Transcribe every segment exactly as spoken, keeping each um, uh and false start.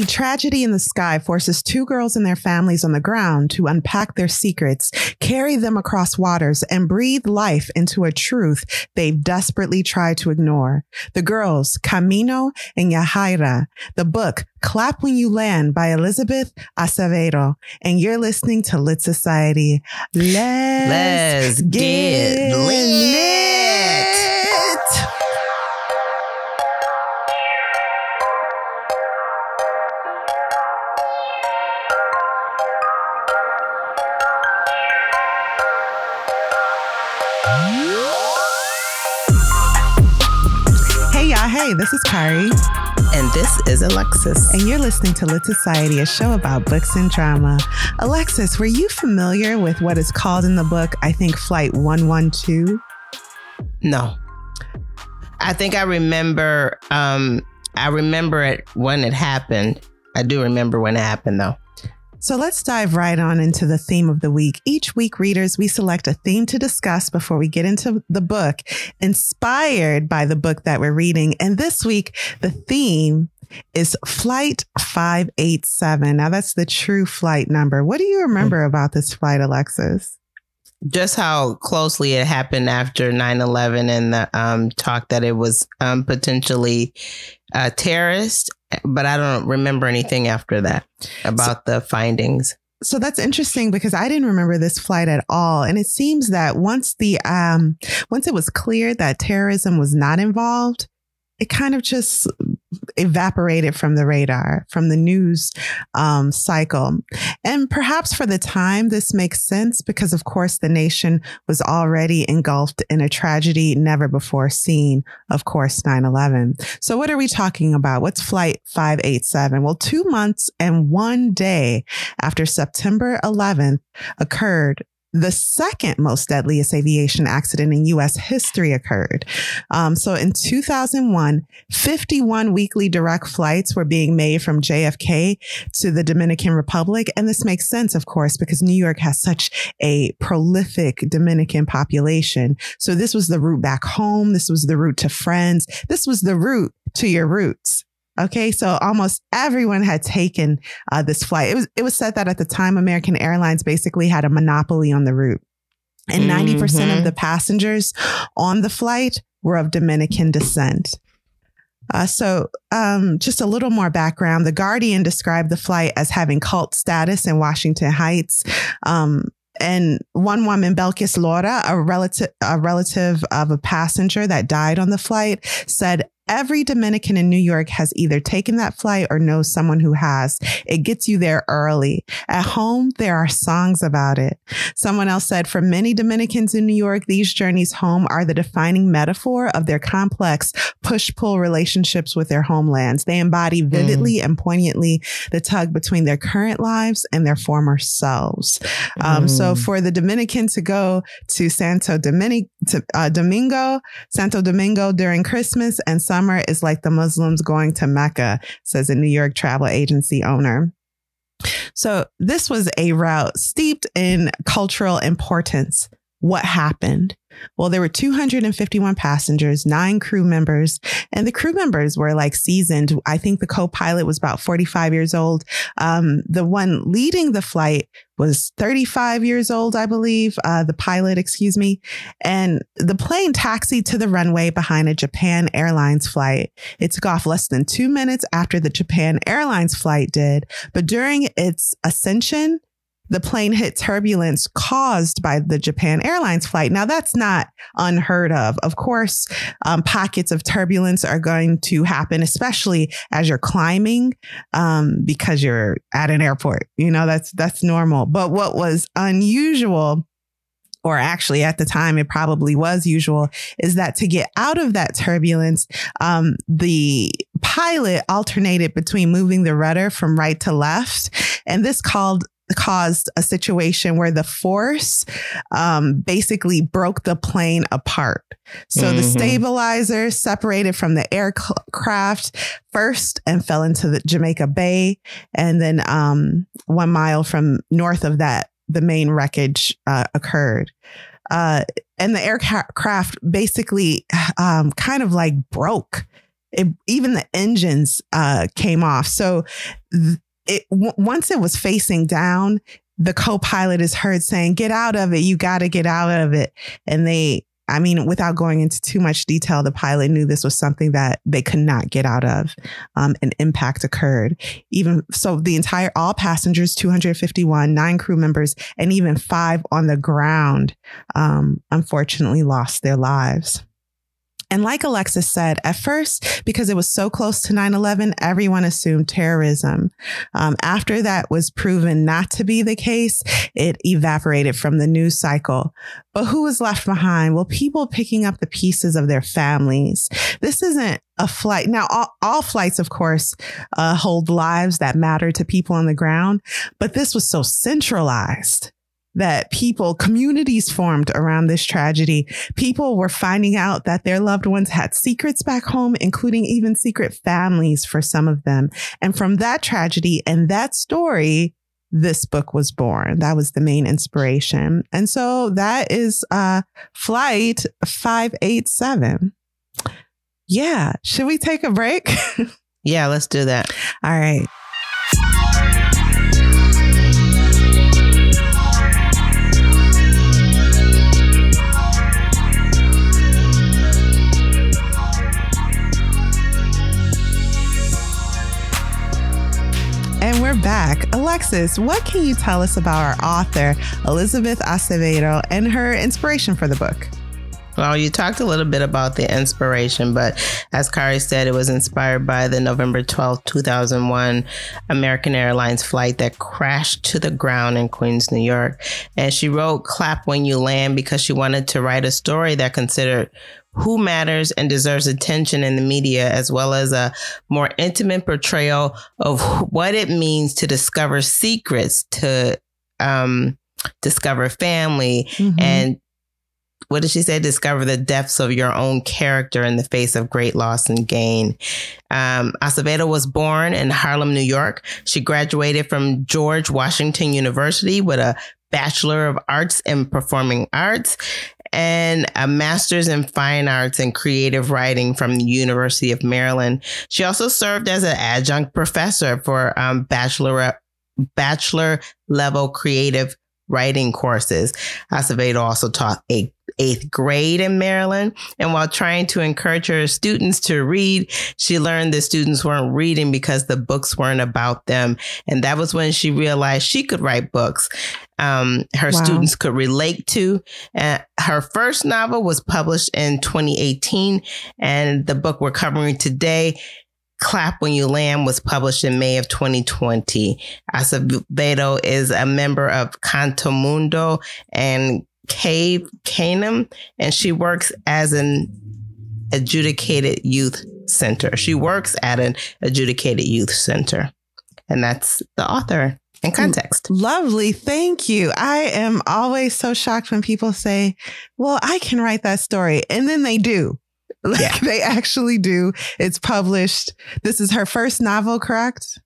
A tragedy in the sky forces two girls and their families on the ground to unpack their secrets, carry them across waters, and breathe life into a truth they've desperately tried to ignore. The girls, Camino and Yahaira. The book, Clap When You Land by Elizabeth Acevedo. And you're listening to Lit Society. Let's, Let's get, get lit. lit. Hey, this is Kari. And this is Alexis. And you're listening to Lit Society, a show about books and drama. Alexis, were you familiar with what is called in the book, I think, Flight one twelve? No. I think I remember, um, I remember it when it happened. I do remember when it happened, though. So let's dive right on into the theme of the week. Each week, readers, we select a theme to discuss before we get into the book, inspired by the book that we're reading. And this week, the theme is Flight five eighty-seven. Now, that's the true flight number. What do you remember about this flight, Alexis? Just how closely it happened after nine eleven and the um, talk that it was um, potentially a terrorist. But I don't remember anything after that about so, the findings. So that's interesting because I didn't remember this flight at all. And it seems that once the um, once it was clear that terrorism was not involved, it kind of just evaporated from the radar, from the news um, cycle. And perhaps for the time, this makes sense because, of course, the nation was already engulfed in a tragedy never before seen. Of course, nine eleven. So what are we talking about? What's Flight five eighty-seven? Well, two months and one day after September eleventh occurred, the second most deadliest aviation accident in U S history occurred. Um, so in two thousand one, fifty-one weekly direct flights were being made from J F K to the Dominican Republic. And this makes sense, of course, because New York has such a prolific Dominican population. So this was the route back home. This was the route to friends. This was the route to your roots. Okay, so almost everyone had taken uh, this flight. It was it was said that at the time, American Airlines basically had a monopoly on the route. And ninety percent mm-hmm. of the passengers on the flight were of Dominican descent. Uh, so um, just a little more background. The Guardian described the flight as having cult status in Washington Heights. Um And one woman, Belkis Laura, a relative, a relative of a passenger that died on the flight, said, "Every Dominican in New York has either taken that flight or knows someone who has. It gets you there early. At home, there are songs about it." Someone else said, "For many Dominicans in New York, these journeys home are the defining metaphor of their complex push-pull relationships with their homelands. They embody vividly mm. and poignantly the tug between their current lives and their former selves." Mm. Um, so for the Dominican to go to Santo Dominic- to, uh, Domingo, Santo Domingo during Christmas and Sunday summer is like the Muslims going to Mecca, says a New York travel agency owner. So this was a route steeped in cultural importance. What happened? Well, there were two hundred fifty-one passengers, nine crew members, and the crew members were like seasoned. I think the co-pilot was about forty-five years old. Um, the one leading the flight was thirty-five years old, I believe, uh, the pilot, excuse me. And the plane taxied to the runway behind a Japan Airlines flight. It took off less than two minutes after the Japan Airlines flight did. But during its ascension, the plane hit turbulence caused by the Japan Airlines flight. Now, that's not unheard of. Of course, um, pockets of turbulence are going to happen, especially as you're climbing, um, because you're at an airport. You know, that's that's normal. But what was unusual, or actually at the time, it probably was usual, is that to get out of that turbulence, um, the pilot alternated between moving the rudder from right to left. And this called caused a situation where the force um, basically broke the plane apart. So mm-hmm. the stabilizer separated from the aircraft first and fell into the Jamaica Bay. And then um, one mile from north of that, the main wreckage uh, occurred. Uh, and the aircraft basically um, kind of like broke it, even the engines uh, came off. So it, w- once it was facing down, the co-pilot is heard saying, "Get out of it. You got to get out of it." And they, I mean, without going into too much detail, the pilot knew this was something that they could not get out of. Um, an impact occurred. Even so, the entire, all passengers, two hundred fifty-one, nine crew members, and even five on the ground, um, unfortunately lost their lives. And like Alexis said, at first, because it was so close to nine eleven, everyone assumed terrorism. Um, after that was proven not to be the case, it evaporated from the news cycle. But who was left behind? Well, people picking up the pieces of their families. This isn't a flight. Now, all, all flights, of course, uh, hold lives that matter to people on the ground. But this was so centralized that people, communities formed around this tragedy. People were finding out that their loved ones had secrets back home, including even secret families for some of them. And from that tragedy and that story, this book was born. That was the main inspiration. And so that is uh, Flight five eighty-seven. Yeah. Should we take a break? Yeah, let's do that. All right. And we're back. Alexis, what can you tell us about our author, Elizabeth Acevedo, and her inspiration for the book? Well, you talked a little bit about the inspiration, but as Kari said, it was inspired by the November twelfth, two thousand one American Airlines flight that crashed to the ground in Queens, New York. And she wrote Clap When You Land because she wanted to write a story that considered who matters and deserves attention in the media, as well as a more intimate portrayal of what it means to discover secrets, to um, discover family, mm-hmm. and what did she say? Discover the depths of your own character in the face of great loss and gain. Um, Acevedo was born in Harlem, New York. She graduated from George Washington University with a Bachelor of Arts in Performing Arts and a master's in fine arts and creative writing from the University of Maryland. She also served as an adjunct professor for um, bachelor bachelor level creative writing courses. Acevedo also taught eight, eighth grade in Maryland. And while trying to encourage her students to read, she learned that students weren't reading because the books weren't about them. And that was when she realized she could write books Um, her wow. students could relate to. Uh, her first novel was published in twenty eighteen, and the book we're covering today, Clap When You Land, was published in May of twenty twenty. Acevedo is a member of Canto Mundo and Cave Canem, and she works as an adjudicated youth center. She works at an adjudicated youth center. And that's the author. In context. Lovely. Thank you. I am always so shocked when people say, well, I can write that story. And then they do. Like, yeah. They actually do. It's published. This is her first novel, correct?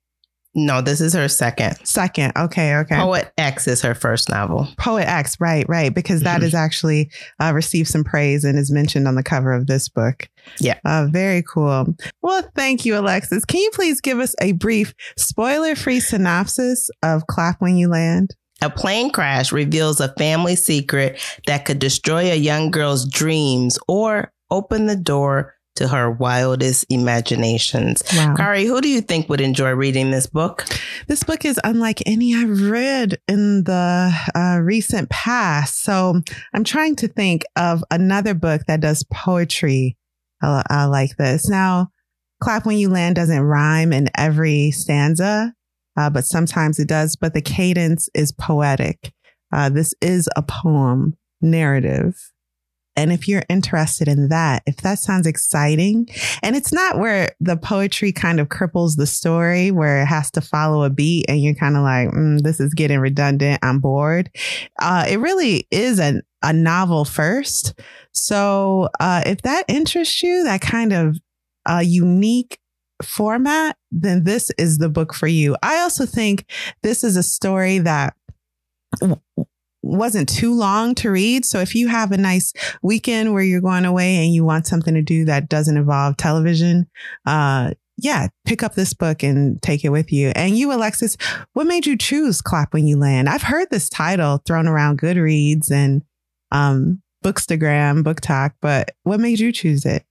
No, this is her second. Second. Okay. Okay. Poet X is her first novel. Poet X. Right. Right. Because that mm-hmm. is actually uh, received some praise and is mentioned on the cover of this book. Yeah. Uh, very cool. Well, thank you, Alexis. Can you please give us a brief spoiler-free synopsis of Clap When You Land? A plane crash reveals a family secret that could destroy a young girl's dreams or open the door to her wildest imaginations. Wow. Kari, who do you think would enjoy reading this book? This book is unlike any I've read in the uh, recent past. So I'm trying to think of another book that does poetry I, I like this. Now, Clap When You Land doesn't rhyme in every stanza, uh, but sometimes it does. But the cadence is poetic. Uh, this is a poem narrative. And if you're interested in that, if that sounds exciting, and it's not where the poetry kind of cripples the story, where it has to follow a beat and you're kind of like, mm, this is getting redundant. I'm bored. Uh, it really is an a novel first. So uh, if that interests you, that kind of uh, unique format, then this is the book for you. I also think this is a story that wasn't too long to read. So if you have a nice weekend where you're going away and you want something to do that doesn't involve television, uh, yeah, pick up this book and take it with you. And you, Alexis, what made you choose Clap When You Land? I've heard this title thrown around Goodreads and um, Bookstagram, BookTok, but what made you choose it?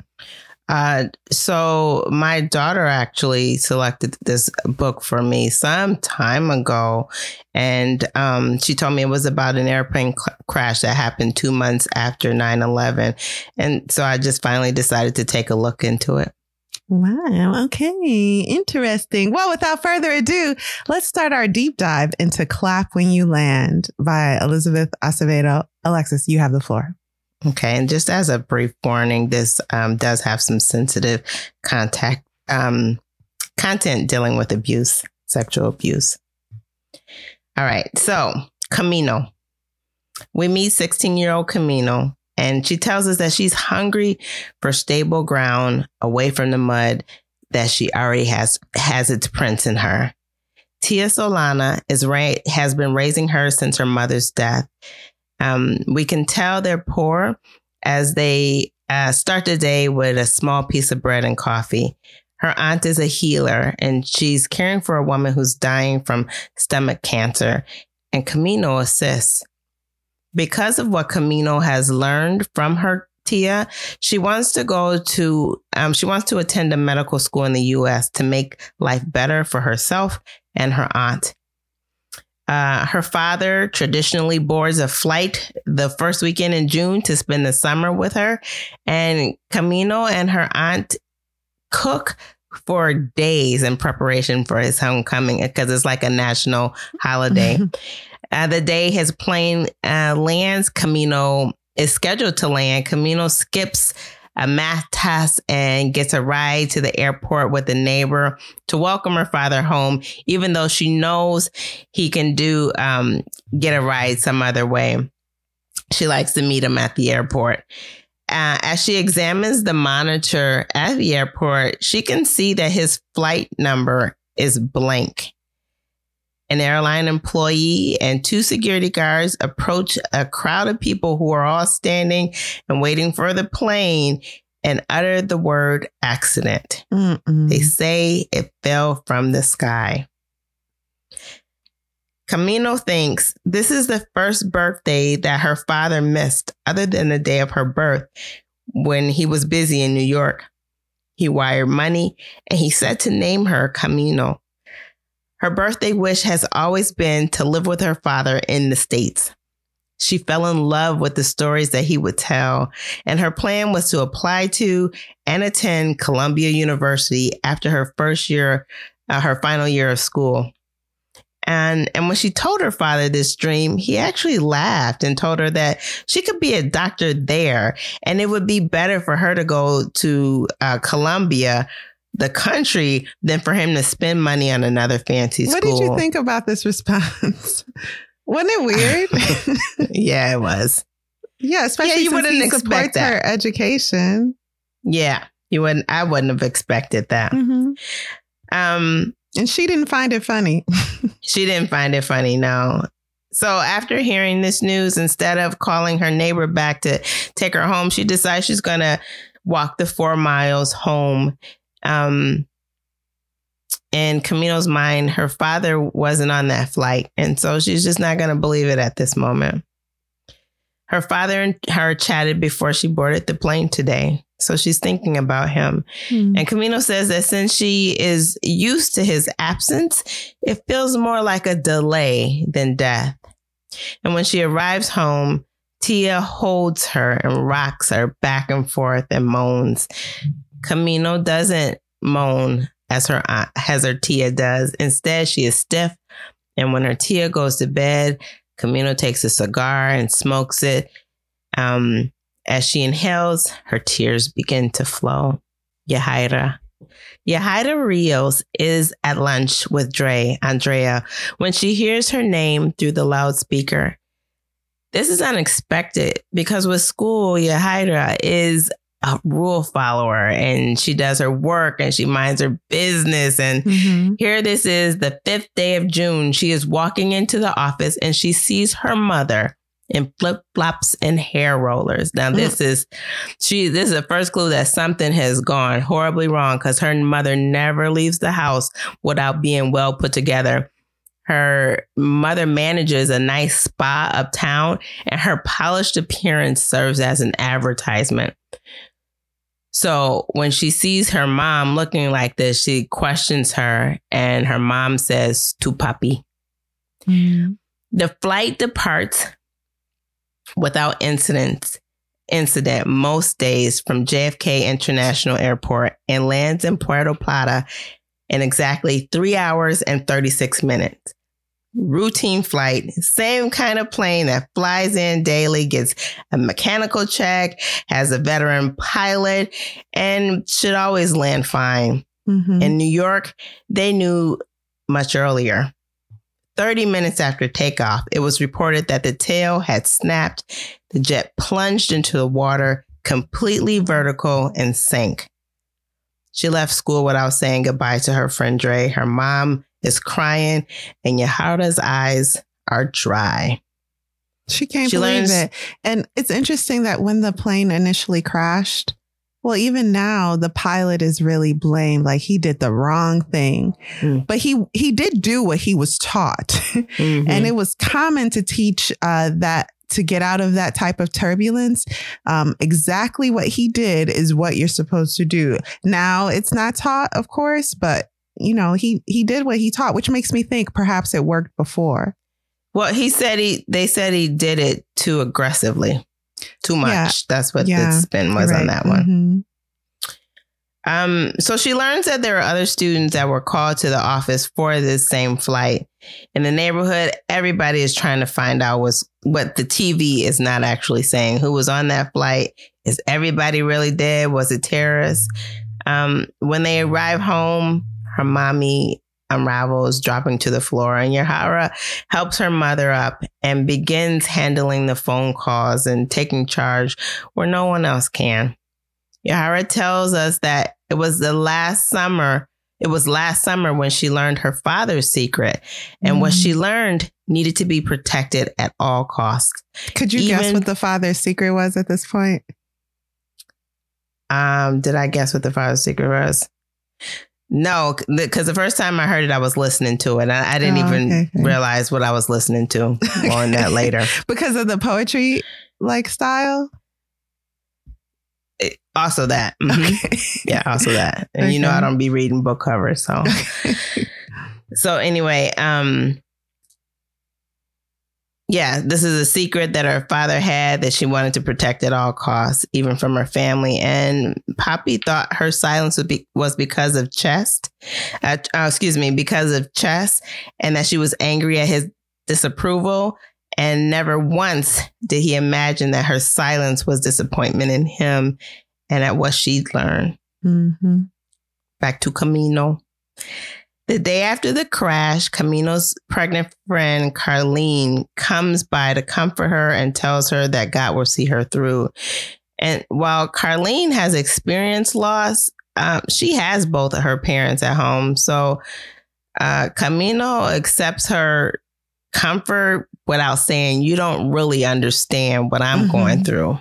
Uh, so my daughter actually selected this book for me some time ago, and um, she told me it was about an airplane cl- crash that happened two months after nine eleven. And so I just finally decided to take a look into it. Wow. Okay. Interesting. Well, without further ado, let's start our deep dive into Clap When You Land by Elizabeth Acevedo. Alexis, you have the floor. Okay. And just as a brief warning, this um, does have some sensitive contact, um, content dealing with abuse, sexual abuse. All right. So Camino. We meet sixteen-year-old Camino, and she tells us that she's hungry for stable ground away from the mud that she already has, has its prints in her. Tia Solana is ra- has been raising her since her mother's death. Um, we can tell they're poor as they uh, start the day with a small piece of bread and coffee. Her aunt is a healer, and she's caring for a woman who's dying from stomach cancer, and Camino assists. Because of what Camino has learned from her Tia, she wants to go to, um, she wants to attend a medical school in the U S to make life better for herself and her aunt. Uh, her father traditionally boards a flight the first weekend in June to spend the summer with her. And Camino and her aunt cook for days in preparation for his homecoming because it's like a national holiday. uh, the day his plane uh, lands, Camino is scheduled to land. Camino skips a math test and gets a ride to the airport with a neighbor to welcome her father home, even though she knows he can do um, get a ride some other way. She likes to meet him at the airport. Uh, as she examines the monitor at the airport, she can see that his flight number is blank. An airline employee and two security guards approach a crowd of people who are all standing and waiting for the plane and utter the word accident. Mm-mm. They say it fell from the sky. Camino thinks this is the first birthday that her father missed, other than the day of her birth when he was busy in New York. He wired money and he said to name her Camino. Her birthday wish has always been to live with her father in the States. She fell in love with the stories that he would tell, and her plan was to apply to and attend Columbia University after her first year, uh, her final year of school. And, and when she told her father this dream, he actually laughed and told her that she could be a doctor there, and it would be better for her to go to uh, Columbia, the country, than for him to spend money on another fancy school. What did you think about this response? Wasn't it weird? Yeah, it was. Yeah, especially yeah, you since wouldn't he supports her education. Yeah, you wouldn't. I wouldn't have expected that. Mm-hmm. Um, and she didn't find it funny. She didn't find it funny, no. So after hearing this news, instead of calling her neighbor back to take her home, she decides she's going to walk the four miles home. Um, in Camino's mind, her father wasn't on that flight, and so she's just not going to believe it at this moment. Her father and her chatted before she boarded the plane today, so she's thinking about him. Mm. And Camino says that since she is used to his absence, it feels more like a delay than death. And when she arrives home, Tia holds her and rocks her back and forth and moans. Camino doesn't moan as her aunt, as her Tia does. Instead, she is stiff. And when her Tia goes to bed, Camino takes a cigar and smokes it. Um, as she inhales, her tears begin to flow. Yahaira. Yahaira Rios is at lunch with Dre, Andrea, when she hears her name through the loudspeaker. This is unexpected because with school, Yahaira is a rule follower, and she does her work and she minds her business. And mm-hmm. Here this is the fifth day of June. She is walking into the office and she sees her mother, and flip-flops and hair rollers. Now, this mm. is she. This is the first clue that something has gone horribly wrong, because her mother never leaves the house without being well put together. Her mother manages a nice spa uptown, and her polished appearance serves as an advertisement. So when she sees her mom looking like this, she questions her, and her mom says, "Tu papi." Mm. The flight departs without incident, incident most days from J F K International Airport and lands in Puerto Plata in exactly three hours and thirty-six minutes. Routine flight, same kind of plane that flies in daily, gets a mechanical check, has a veteran pilot, and should always land fine. Mm-hmm. In New York, they knew much earlier. thirty minutes after takeoff, it was reported that the tail had snapped, the jet plunged into the water, completely vertical, and sank. She left school without saying goodbye to her friend Dre. Her mom is crying, and Yahaira's eyes are dry. She can't she believe learns- it. And it's interesting that when the plane initially crashed, well, even now, the pilot is really blamed, like he did the wrong thing. Mm. But he he did do what he was taught. Mm-hmm. And it was common to teach uh, that to get out of that type of turbulence. Um, exactly what he did is what you're supposed to do. Now, it's not taught, of course, but, you know, he he did what he taught, which makes me think perhaps it worked before. Well, he said he they said he did it too aggressively. Too much. Yeah. That's what yeah. the spin was right. on that one. Mm-hmm. Um, so she learns that there are other students that were called to the office for this same flight. In the neighborhood, everybody is trying to find out what's, what the T V is not actually saying. Who was on that flight? Is everybody really dead? Was it terrorists? Um, when they arrive home, her mommy unravels, dropping to the floor, and Yahaira helps her mother up and begins handling the phone calls and taking charge where no one else can. Yahaira tells us that it was the last summer, it was last summer when she learned her father's secret, and mm-hmm. what she learned needed to be protected at all costs. Could you Even, guess what the father's secret was at this point? Um, did I guess what the father's secret was? No, because the first time I heard it, I was listening to it. I, I didn't oh, even okay, okay. realize what I was listening to on okay. that later. Because of the poetry like style? It, also that. Mm-hmm. Okay. Yeah, also that. And okay. you know, I don't be reading book covers. So, okay. so anyway, um, yeah, this is a secret that her father had that she wanted to protect at all costs, even from her family. And Poppy thought her silence would be, was because of Chest, uh, uh, excuse me, because of Chest, and that she was angry at his disapproval. And never once did he imagine that her silence was disappointment in him and at what she'd learned. Mm-hmm. Back to Camino. The day after the crash, Camino's pregnant friend, Carlene, comes by to comfort her and tells her that God will see her through. And while Carlene has experienced loss, um, she has both of her parents at home. So uh, Camino accepts her comfort without saying, "You don't really understand what I'm mm-hmm. going through."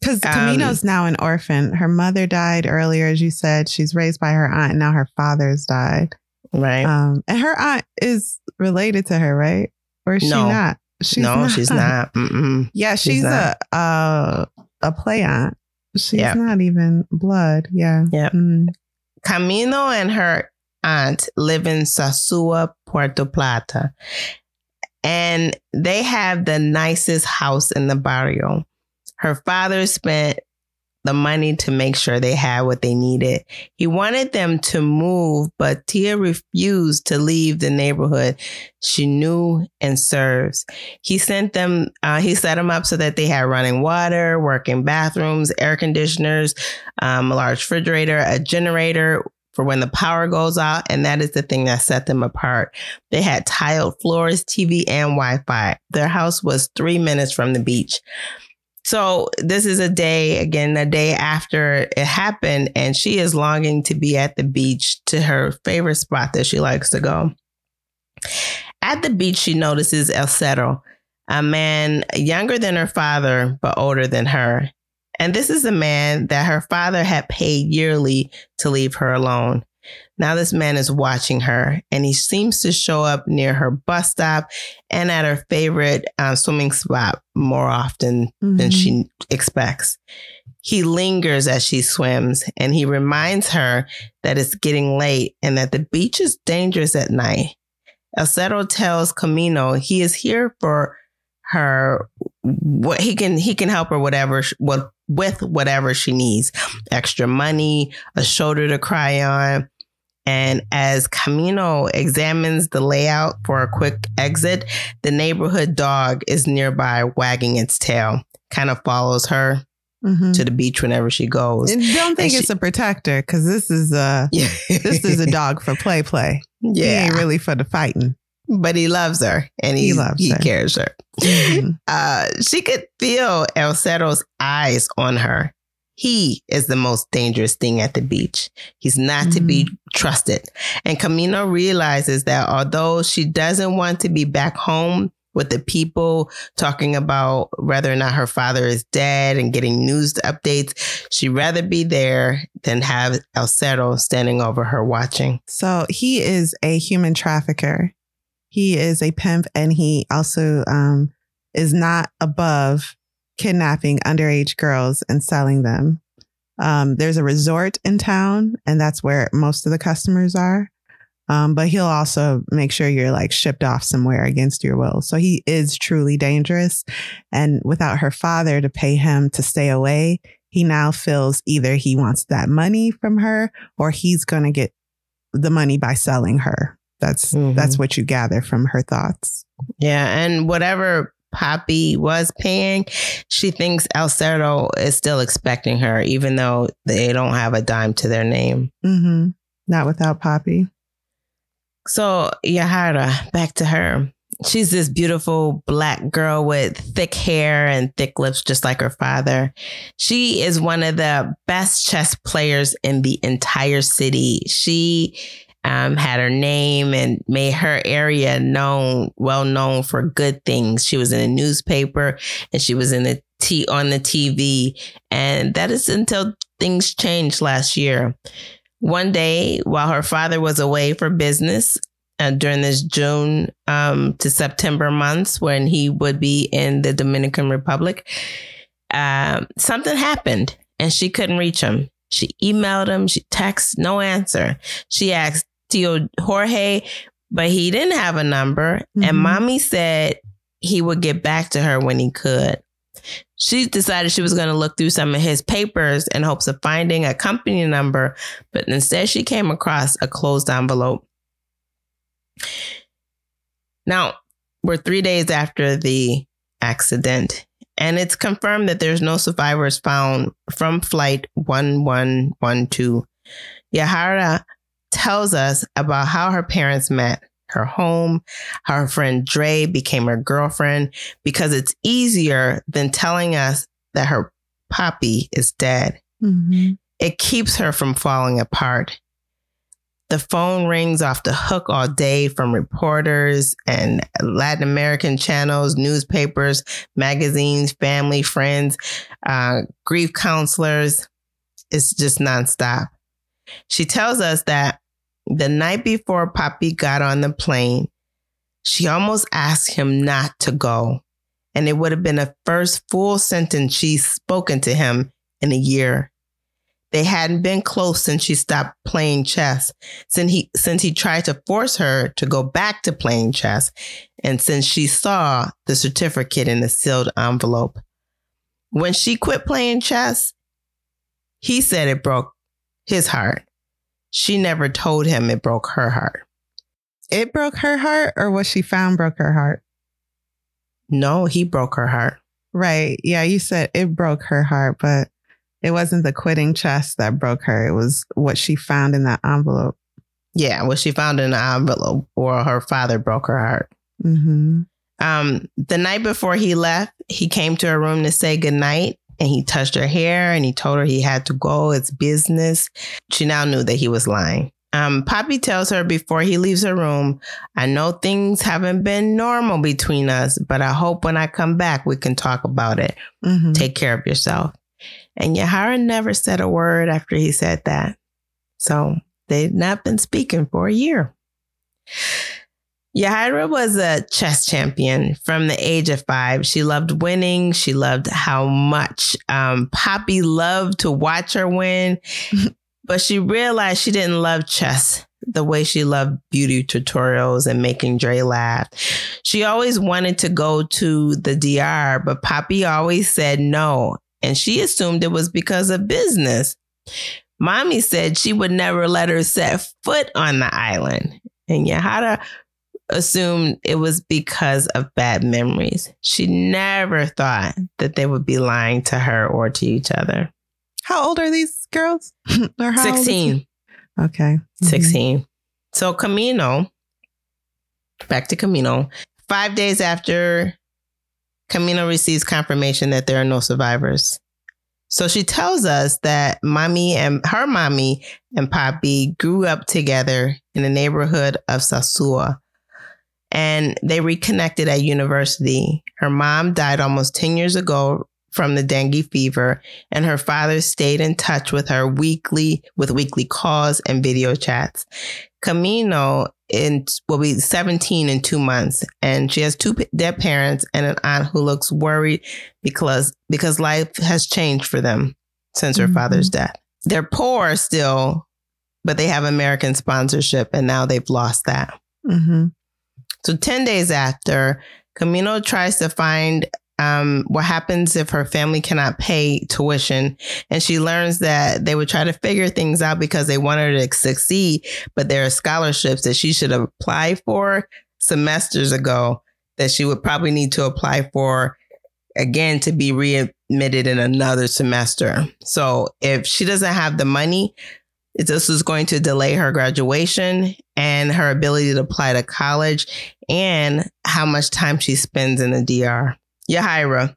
Because Camino's um, now an orphan. Her mother died earlier, as you said. She's raised by her aunt. Now her father's died. Right. Um, and her aunt is related to her, right? Or is no. she not? She's no, not. she's not. Mm-mm. Yeah, she's, she's not. a uh, a play aunt. She's yep. not even blood. Yeah. Yeah. Mm. Camino and her aunt live in Sosúa, Puerto Plata. And they have the nicest house in the barrio. Her father spent the money to make sure they had what they needed. He wanted them to move, but Tia refused to leave the neighborhood she knew and serves. He sent them, uh, he set them up so that they had running water, working bathrooms, air conditioners, um, a large refrigerator, a generator for when the power goes out. And that is the thing that set them apart. They had tiled floors, T V, and Wi-Fi. Their house was three minutes from the beach. So this is a day, again, a day after it happened, and she is longing to be at the beach, to her favorite spot that she likes to go. At the beach, she notices El Cero, a man younger than her father, but older than her. And this is a man that her father had paid yearly to leave her alone. Now this man is watching her, and he seems to show up near her bus stop and at her favorite uh, swimming spot more often mm-hmm. than she expects. He lingers as she swims, and he reminds her that it's getting late and that the beach is dangerous at night. El Cero tells Camino he is here for her. What he can he can help her whatever what with whatever she needs, extra money, a shoulder to cry on. And as Camino examines the layout for a quick exit, the neighborhood dog is nearby wagging its tail, kind of follows her mm-hmm. to the beach whenever she goes. And don't think and it's she, a protector, because this is a yeah. this is a dog for play play. Yeah, he ain't really for the fighting. But he loves her and he, he, loves he her. cares her. Mm-hmm. Uh, she could feel El Cero's eyes on her. He is the most dangerous thing at the beach. He's not mm-hmm. to be trusted. And Camino realizes that although she doesn't want to be back home with the people talking about whether or not her father is dead and getting news updates, she'd rather be there than have El Cero standing over her watching. So he is a human trafficker. He is a pimp, and he also um, is not above kidnapping underage girls and selling them. Um, there's a resort in town, and that's where most of the customers are. Um, but he'll also make sure you're like shipped off somewhere against your will. So he is truly dangerous. And without her father to pay him to stay away, he now feels either he wants that money from her or he's going to get the money by selling her. That's mm-hmm. that's what you gather from her thoughts. Yeah. And whatever Poppy was paying, she thinks El Cero is still expecting her, even though they don't have a dime to their name. Mm-hmm. Not without Poppy. So Yahaira, back to her. She's this beautiful black girl with thick hair and thick lips, just like her father. She is one of the best chess players in the entire city. She Um, had her name and made her area known, well known for good things. She was in a newspaper and she was in the t- on the T V. And that is until things changed last year. One day, while her father was away for business uh, during this June um, to September months, when he would be in the Dominican Republic, uh, something happened and she couldn't reach him. She emailed him. She texted, no answer. She asked Tio Jorge, but he didn't have a number. Mm-hmm. And mommy said he would get back to her when he could. She decided she was going to look through some of his papers in hopes of finding a company number. But instead, she came across a closed envelope. Now, we're three days after the accident, and it's confirmed that there's no survivors found from Flight one one one two. Yahaira tells us about how her parents met, her home, how her friend Dre became her girlfriend, because it's easier than telling us that her Poppy is dead. Mm-hmm. It keeps her from falling apart. The phone rings off the hook all day from reporters and Latin American channels, newspapers, magazines, family, friends, uh, grief counselors. It's just nonstop. She tells us that the night before Poppy got on the plane, she almost asked him not to go. And it would have been the first full sentence she's spoken to him in a year. They hadn't been close since she stopped playing chess, since he since he tried to force her to go back to playing chess, and since she saw the certificate in the sealed envelope. When she quit playing chess, he said it broke his heart. She never told him it broke her heart. It broke her heart, or what she found broke her heart? No, he broke her heart. Right. Yeah, you said it broke her heart, but it wasn't the quitting chess that broke her. It was what she found in that envelope. Yeah, what she found in the envelope, or her father broke her heart. Mm-hmm. Um, the night before he left, he came to her room to say goodnight, and he touched her hair and he told her he had to go. It's business. She now knew that he was lying. Um, Poppy tells her before he leaves her room, I know things haven't been normal between us, but I hope when I come back, we can talk about it. Mm-hmm. Take care of yourself. And Yahaira never said a word after he said that. So they've not been speaking for a year. Yahaira was a chess champion from the age of five. She loved winning. She loved how much um, Poppy loved to watch her win. But she realized she didn't love chess the way she loved beauty tutorials and making Dre laugh. She always wanted to go to the D R, but Poppy always said no. And she assumed it was because of business. Mommy said she would never let her set foot on the island. And Yahaira assumed it was because of bad memories. She never thought that they would be lying to her or to each other. How old are these girls? Or how sixteen. Okay. Mm-hmm. sixteen. So Camino, back to Camino, five days after Camino receives confirmation that there are no survivors. So she tells us that mommy and her mommy and Poppy grew up together in the neighborhood of Sosúa. And they reconnected at university. Her mom died almost ten years ago from the dengue fever, and her father stayed in touch with her weekly, with weekly calls and video chats. Camino in, will be seventeen in two months, and she has two dead parents and an aunt who looks worried because, because life has changed for them since her mm-hmm. father's death. They're poor still, but they have American sponsorship, and now they've lost that. Mm-hmm. So ten days after, Camino tries to find um, what happens if her family cannot pay tuition. And she learns that they would try to figure things out because they want her to succeed. But there are scholarships that she should have applied for semesters ago that she would probably need to apply for again to be readmitted in another semester. So if she doesn't have the money, this is going to delay her graduation and her ability to apply to college and how much time she spends in the D R. Yahaira.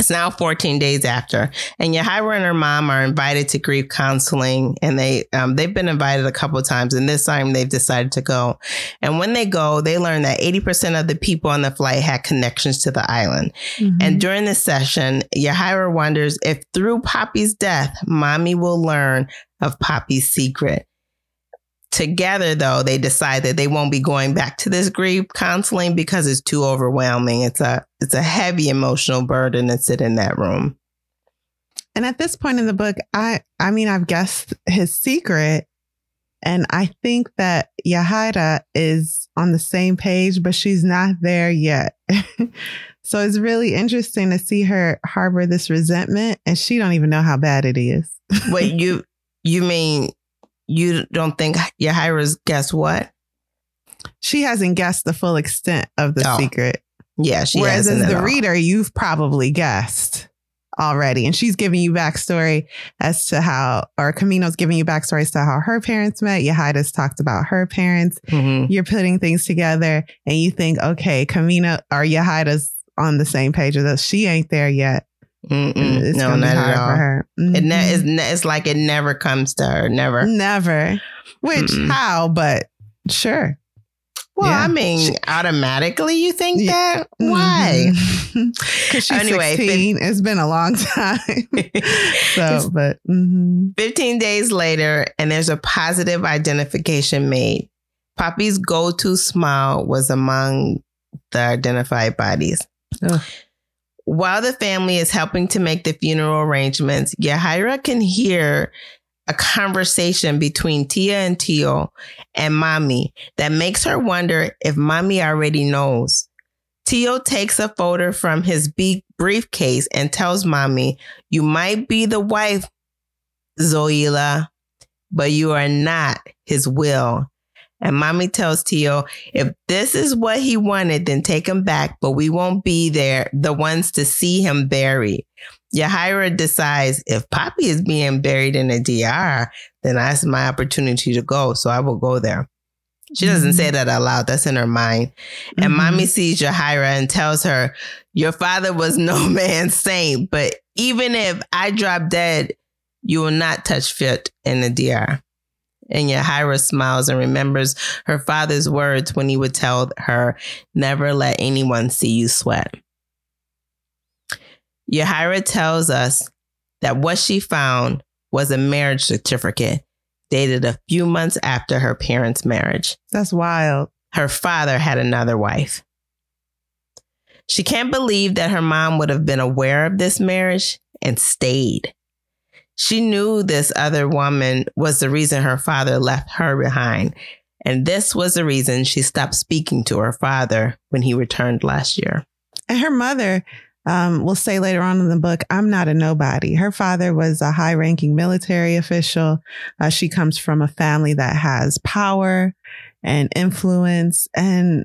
It's now fourteen days after. And Yahaira and her mom are invited to grief counseling. And they, um, they've been invited a couple of times. And this time they've decided to go. And when they go, they learn that eighty percent of the people on the flight had connections to the island. Mm-hmm. And during this session, Yahaira wonders if through Poppy's death, mommy will learn of Poppy's secret. Together, though, they decide that they won't be going back to this grief counseling because it's too overwhelming. It's a it's a heavy emotional burden to sit in that room. And at this point in the book, I I mean, I've guessed his secret. And I think that Yahaira is on the same page, but she's not there yet. So it's really interesting to see her harbor this resentment. And she don't even know how bad it is. Wait, you you mean... You don't think Yahaira's guessed what? She hasn't guessed the full extent of the oh. secret. Yeah, she Whereas hasn't as the all. reader, you've probably guessed already. And she's giving you backstory as to how, or Camino's giving you backstory as to how her parents met. Yahaira's talked about her parents. Mm-hmm. You're putting things together and you think, okay, Camino or Yahaira's on the same page as us. She ain't there yet. It's no, not at all. For her. Mm-hmm. It ne- it's, ne- it's like it never comes to her. Never. Never. Which, Mm-mm. how, but sure. Well, yeah. I mean, she, automatically you think yeah. that? Why? Because she's anyway, sixteen. It's been a long time. so, but mm-hmm. fifteen days later, and there's a positive identification made. Poppy's go-to smile was among the identified bodies. Ugh. While the family is helping to make the funeral arrangements, Yahaira can hear a conversation between Tia and Tio and Mommy that makes her wonder if Mommy already knows. Tio takes a folder from his big briefcase and tells Mommy, you might be the wife, Zoila, but you are not his will. And Mommy tells Tio, if this is what he wanted, then take him back, but we won't be there, the ones to see him buried. Yahaira decides if Poppy is being buried in a D R, then that's my opportunity to go. So I will go there. She doesn't mm-hmm. say that out loud. That's in her mind. Mm-hmm. And Mommy sees Yahaira and tells her, your father was no man's saint, but even if I drop dead, you will not touch fit in the D R. And Yahaira smiles and remembers her father's words when he would tell her, never let anyone see you sweat. Yahaira tells us that what she found was a marriage certificate dated a few months after her parents' marriage. That's wild. Her father had another wife. She can't believe that her mom would have been aware of this marriage and stayed. She knew this other woman was the reason her father left her behind. And this was the reason she stopped speaking to her father when he returned last year. And her mother um, will say later on in the book, I'm not a nobody. Her father was a high ranking military official. Uh, she comes from a family that has power and influence. And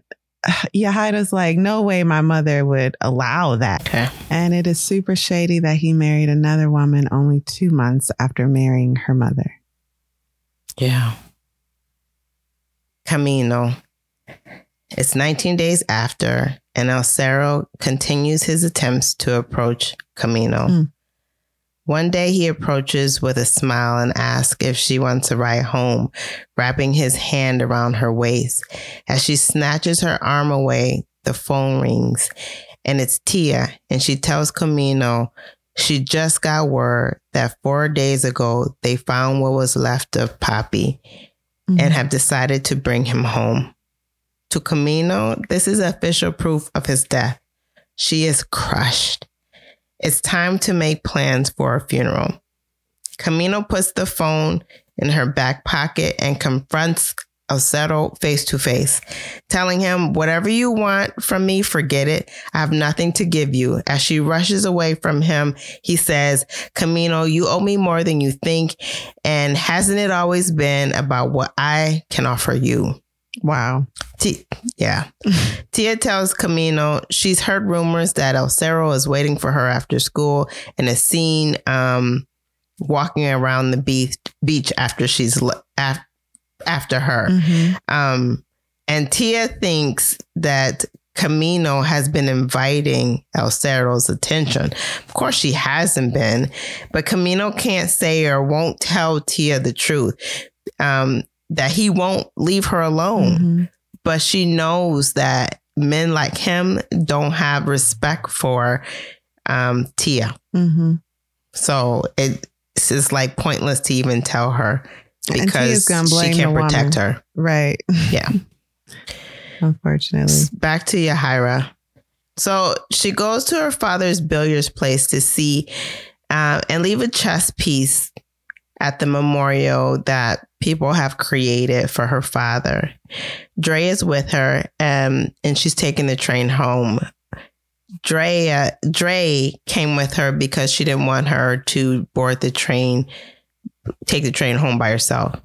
Yahaira's like, no way my mother would allow that. Okay. And it is super shady that he married another woman only two months after marrying her mother. Yeah. Camino. It's nineteen days after, and El Cero continues his attempts to approach Camino. Mm. One day he approaches with a smile and asks if she wants a ride home, wrapping his hand around her waist. As she snatches her arm away, the phone rings, and it's Tia, and she tells Camino she just got word that four days ago they found what was left of Papi mm-hmm. and have decided to bring him home. To Camino, this is official proof of his death. She is crushed. It's time to make plans for a funeral. Camino puts the phone in her back pocket and confronts El Cero face to face, telling him, whatever you want from me, forget it. I have nothing to give you. As she rushes away from him, he says, Camino, you owe me more than you think. And hasn't it always been about what I can offer you? Wow. T- yeah. Tia tells Camino she's heard rumors that El Cero is waiting for her after school and is seen um, walking around the beach, beach after she's le- af- after her. Mm-hmm. Um, and Tia thinks that Camino has been inviting El Cero's attention. Of course, she hasn't been, but Camino can't say or won't tell Tia the truth. Um, that he won't leave her alone. Mm-hmm. But she knows that men like him don't have respect for um, Tia. Mm-hmm. So it, it's just like pointless to even tell her because she can't protect woman. her. Right. Yeah. Unfortunately. Back to Yahaira. So she goes to her father's billiards place to see uh, and leave a chess piece at the memorial that people have created for her father. Drea is with her um, and she's taking the train home. Drea, Dre came with her because she didn't want her to board the train, take the train home by herself.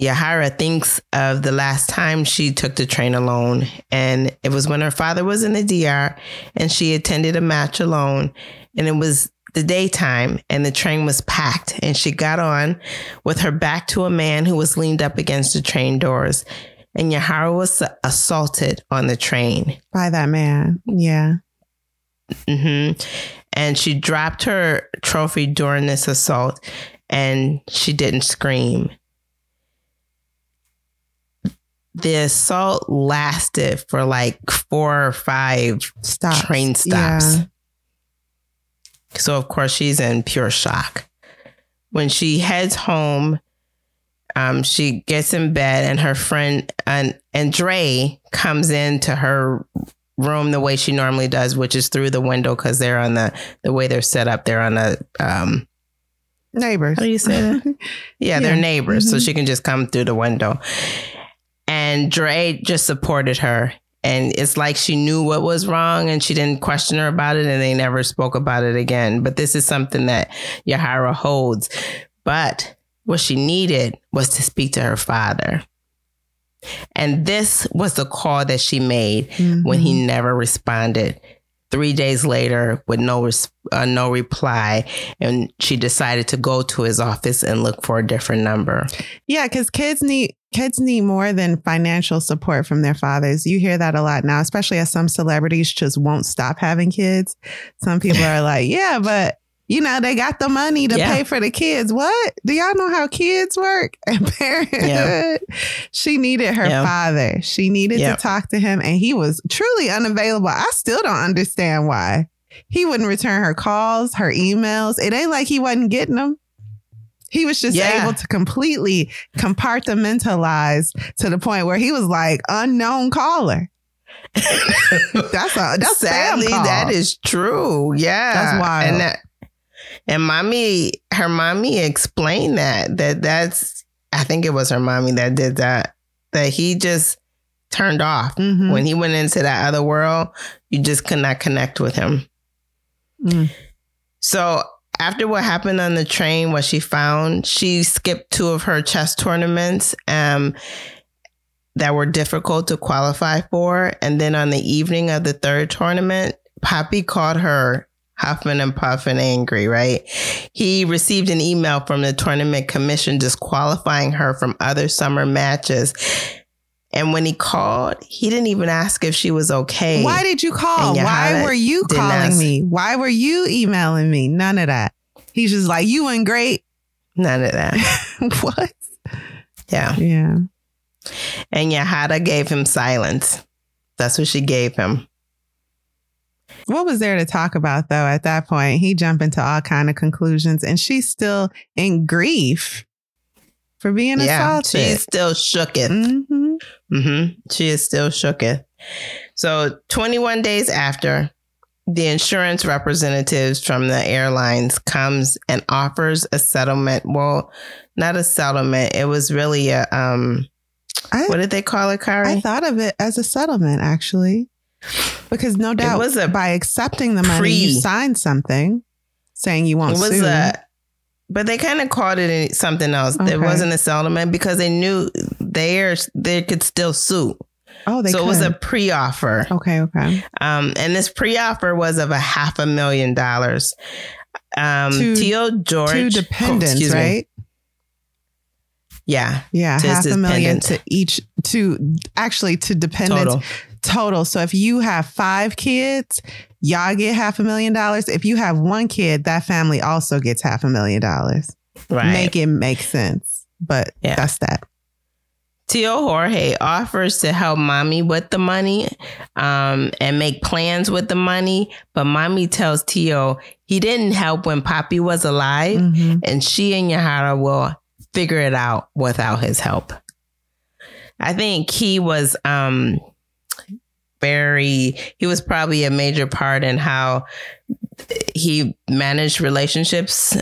Yahaira thinks of the last time she took the train alone, and it was when her father was in the D R and she attended a match alone, and it was the daytime and the train was packed, and she got on with her back to a man who was leaned up against the train doors, and Yahaira was assaulted on the train by that man. Yeah. Mm-hmm. And she dropped her trophy during this assault and she didn't scream. The assault lasted for like four or five stops. train stops. Yeah. So, of course, she's in pure shock. When she heads home, um, she gets in bed and her friend and, and Dre comes into her room the way she normally does, which is through the window because they're on the the way they're set up. They're on a um, neighbors. How do you say that? yeah, yeah, they're neighbors. Mm-hmm. So she can just come through the window. And Dre just supported her. And it's like she knew what was wrong and she didn't question her about it, and they never spoke about it again. But this is something that Yahaira holds. But what she needed was to speak to her father. And this was the call that she made mm-hmm. when he never responded. Three days later with no res- uh, no reply. And she decided to go to his office and look for a different number. Yeah, because kids need kids need more than financial support from their fathers. You hear that a lot now, especially as some celebrities just won't stop having kids. Some people are like, yeah, but you know, they got the money to yeah. pay for the kids. What? Do y'all know how kids work and parenthood? Yeah. She needed her yeah. father. She needed yeah. to talk to him, and he was truly unavailable. I still don't understand why. He wouldn't return her calls, her emails. It ain't like he wasn't getting them. He was just yeah. able to completely compartmentalize to the point where he was like, unknown caller. That's a that's sadly spam call. That is true. Yeah, that's wild. And that, and mommy, her mommy explained that that that's I think it was her mommy that did that. That he just turned off mm-hmm. when he went into that other world. You just could not connect with him. Mm. So after what happened on the train, what she found, she skipped two of her chess tournaments. Um. that were difficult to qualify for. And then on the evening of the third tournament, Poppy called her huffing and puffing angry, right? He received an email from the tournament commission disqualifying her from other summer matches. And when he called, he didn't even ask if she was okay. Why did you call? Why were you calling me? Why were you emailing me? None of that. He's just like, you ain't great. None of that. What? Yeah. Yeah. And Yahaira gave him silence. That's what she gave him. What was there to talk about, though, at that point? He jumped into all kind of conclusions, and she's still in grief for being yeah, assaulted. She's still shooketh. Mm-hmm. Mm-hmm. She is still shooketh. So twenty-one days after, the insurance representatives from the airlines comes and offers a settlement. Well, not a settlement. It was really a... um. I, what did they call it, Kari? I thought of it as a settlement, actually, because no doubt it was a by accepting the pre, money, you signed something saying you won't it was sue. A, but they kind of called it something else. Okay. It wasn't a settlement because they knew they they could still sue. Oh, they so could. It was a pre-offer. Okay, okay. Um, and this pre-offer was of a half a million dollars. Um, to, Teal George, to dependents, oh, right? Me. Yeah. Yeah. Half a million to each to actually to dependents total. total. So if you have five kids, y'all get half a million dollars. If you have one kid, that family also gets half a million dollars. Right. Make it make sense. But yeah. that's that. Tio Jorge offers to help mommy with the money um, and make plans with the money. But mommy tells Tio he didn't help when Poppy was alive mm-hmm. and she and Yahaira will figure it out without his help. I think he was um, very, he was probably a major part in how he managed relationships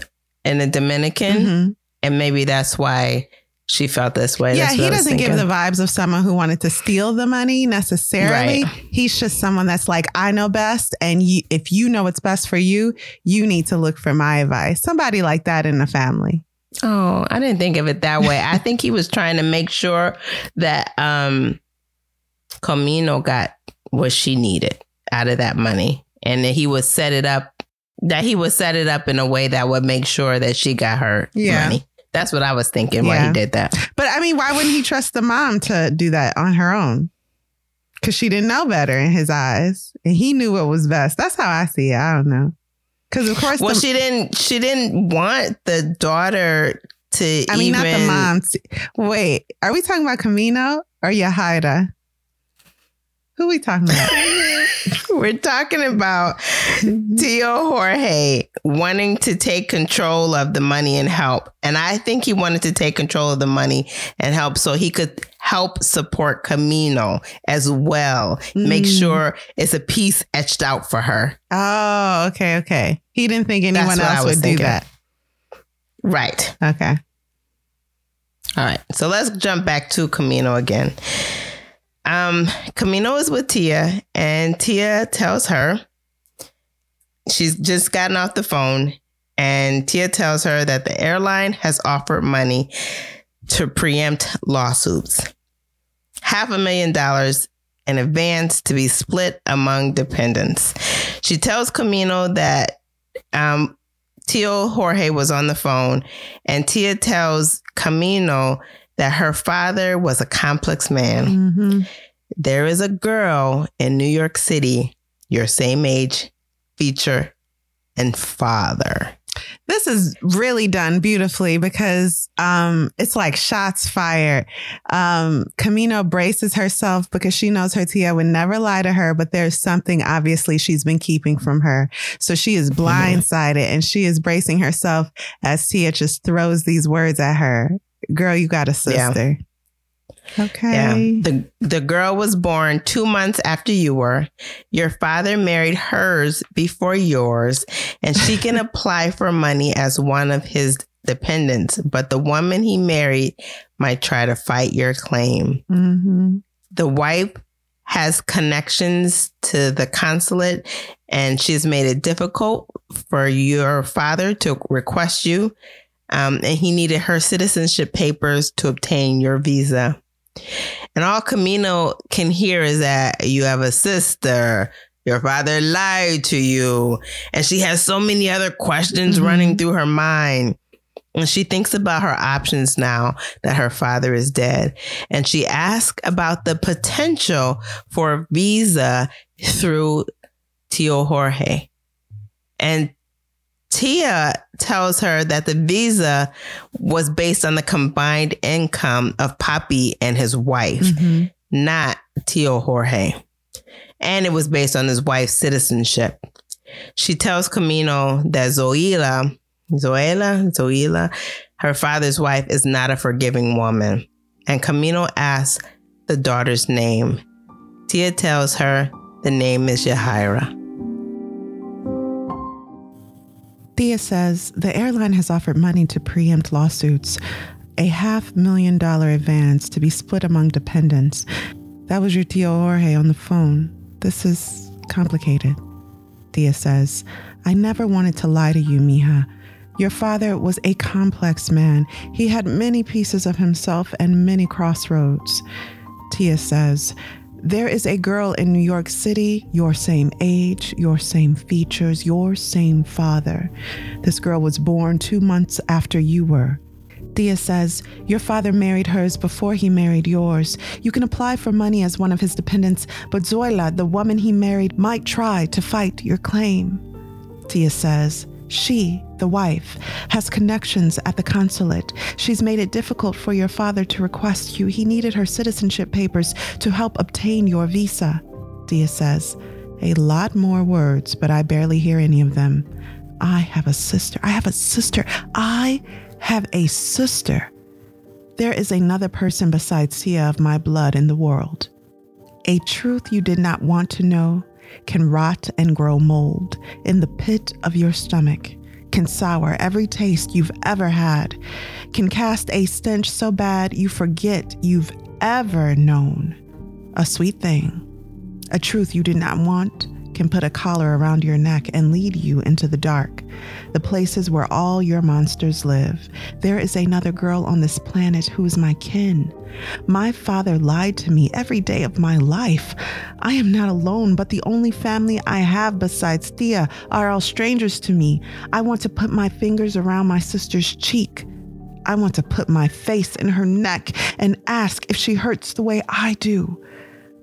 in the Dominican. Mm-hmm. And maybe that's why she felt this way. Yeah, he doesn't give the vibes of someone who wanted to steal the money necessarily. Right. He's just someone that's like, I know best. And you, if you know what's best for you, you need to look for my advice. Somebody like that in the family. Oh, I didn't think of it that way. I think he was trying to make sure that um, Camino got what she needed out of that money, and that he would set it up. That he would set it up in a way that would make sure that she got her yeah. money. That's what I was thinking yeah. why he did that. But I mean, why wouldn't he trust the mom to do that on her own? Because she didn't know better in his eyes, and he knew what was best. That's how I see it. I don't know. Because of course, well, the, she didn't. She didn't want the daughter to. I mean, even, not the mom. To, wait, are we talking about Camino or Yahaira? Who are we talking about? We're talking about Tio Jorge wanting to take control of the money and help, and I think he wanted to take control of the money and help so he could help support Camino as well. Mm. Make sure it's a piece etched out for her. Oh, okay, okay. He didn't think anyone else would thinking. do that. Right. Okay. All right. So let's jump back to Camino again. Um, Camino is with Tia, and Tia tells her she's just gotten off the phone, and Tia tells her that the airline has offered money to preempt lawsuits. Half a million dollars in advance to be split among dependents. She tells Camino that um, Tio Jorge was on the phone, and Tia tells Camino that her father was a complex man. Mm-hmm. There is a girl in New York City, your same age, feature, and father. This is really done beautifully because um, it's like shots fired. Um, Camino braces herself because she knows her Tia would never lie to her, but there's something obviously she's been keeping from her. So she is blindsided mm-hmm. and she is bracing herself as Tia just throws these words at her. Girl, you got a sister. Yeah. Okay. Yeah. The the girl was born two months after you were. Your father married hers before yours, and she can apply for money as one of his dependents. But the woman he married might try to fight your claim. Mm-hmm. The wife has connections to the consulate, and she's made it difficult for your father to request you. Um, and he needed her citizenship papers to obtain your visa. And all Camino can hear is that you have a sister, your father lied to you, and she has so many other questions mm-hmm. running through her mind. And she thinks about her options now that her father is dead. And she asks about the potential for a visa through Tio Jorge. And Tia tells her that the visa was based on the combined income of Papi and his wife, mm-hmm. not Tio Jorge. And it was based on his wife's citizenship. She tells Camino that Zoila, Zoila, Zoila, her father's wife, is not a forgiving woman. And Camino asks the daughter's name. Tia tells her the name is Yahaira. Thea says, the airline has offered money to preempt lawsuits, a half million dollar advance to be split among dependents. That was your Tio Jorge on the phone. This is complicated. Thea says, I never wanted to lie to you, mija. Your father was a complex man. He had many pieces of himself and many crossroads. Tia says, there is a girl in New York City, your same age, your same features, your same father. This girl was born two months after you were. Thea says, your father married hers before he married yours. You can apply for money as one of his dependents, but Zoila, the woman he married, might try to fight your claim. Thea says, she, the wife, has connections at the consulate. She's made it difficult for your father to request you. He needed her citizenship papers to help obtain your visa. Dia says, a lot more words, but I barely hear any of them. I have a sister. I have a sister. I have a sister. There is another person besides Tia of my blood in the world. A truth you did not want to know can rot and grow mold in the pit of your stomach, can sour every taste you've ever had, can cast a stench so bad you forget you've ever known a sweet thing. A truth you did not want can put a collar around your neck and lead you into the dark, the places where all your monsters live. There is another girl on this planet who is my kin. My father lied to me every day of my life. I am not alone, but the only family I have besides Thea are all strangers to me. I want to put my fingers around my sister's cheek. I want to put my face in her neck and ask if she hurts the way I do.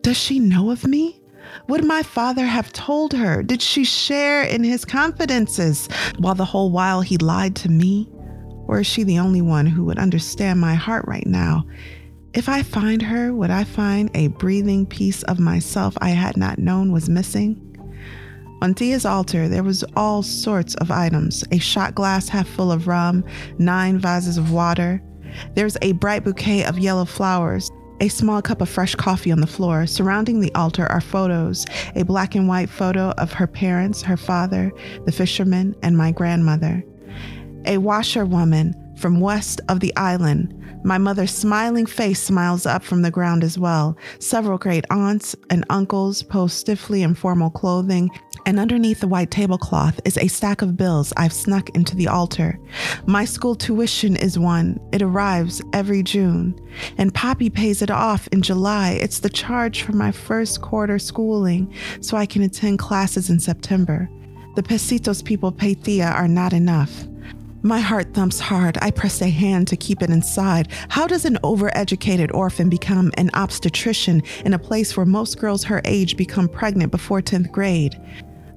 Does she know of me? Would my father have told her? Did she share in his confidences while the whole while he lied to me? Or is she the only one who would understand my heart right now? If I find her, would I find a breathing piece of myself I had not known was missing? On Tia's altar, there was all sorts of items, a shot glass half full of rum, nine vases of water. There's a bright bouquet of yellow flowers. A small cup of fresh coffee on the floor. Surrounding the altar are photos, a black and white photo of her parents, her father, the fisherman, and my grandmother. A washerwoman from west of the island. My mother's smiling face smiles up from the ground as well. Several great aunts and uncles pose stiffly in formal clothing, and underneath the white tablecloth is a stack of bills I've snuck into the altar. My school tuition is one. It arrives every June, and Papi pays it off in July. It's the charge for my first quarter schooling, so I can attend classes in September. The pesitos people pay Thea are not enough. My heart thumps hard. I press a hand to keep it inside. How does an overeducated orphan become an obstetrician in a place where most girls her age become pregnant before tenth grade?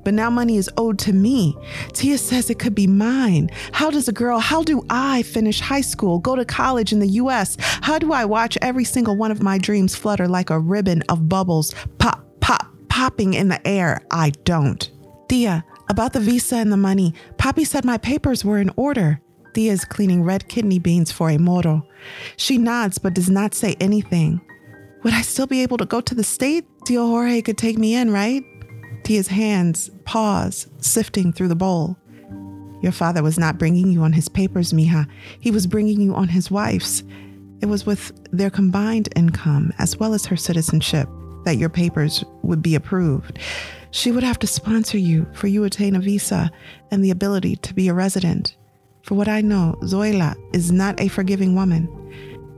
but now money is owed to me. Tia says it could be mine. How does a girl, how do I finish high school, go to college in the U S? How do I watch every single one of my dreams flutter like a ribbon of bubbles, pop, pop, popping in the air? I don't. Tia, about the visa and the money, Papi said my papers were in order. Tia is cleaning red kidney beans for a moro. She nods but does not say anything. Would I still be able to go to the state? Tio Jorge could take me in, right? Tia's hands pause, sifting through the bowl. Your father was not bringing you on his papers, mija. He was bringing you on his wife's. It was with their combined income, as well as her citizenship, that your papers would be approved. She would have to sponsor you for you attain a visa and the ability to be a resident. For what I know, Zoila is not a forgiving woman.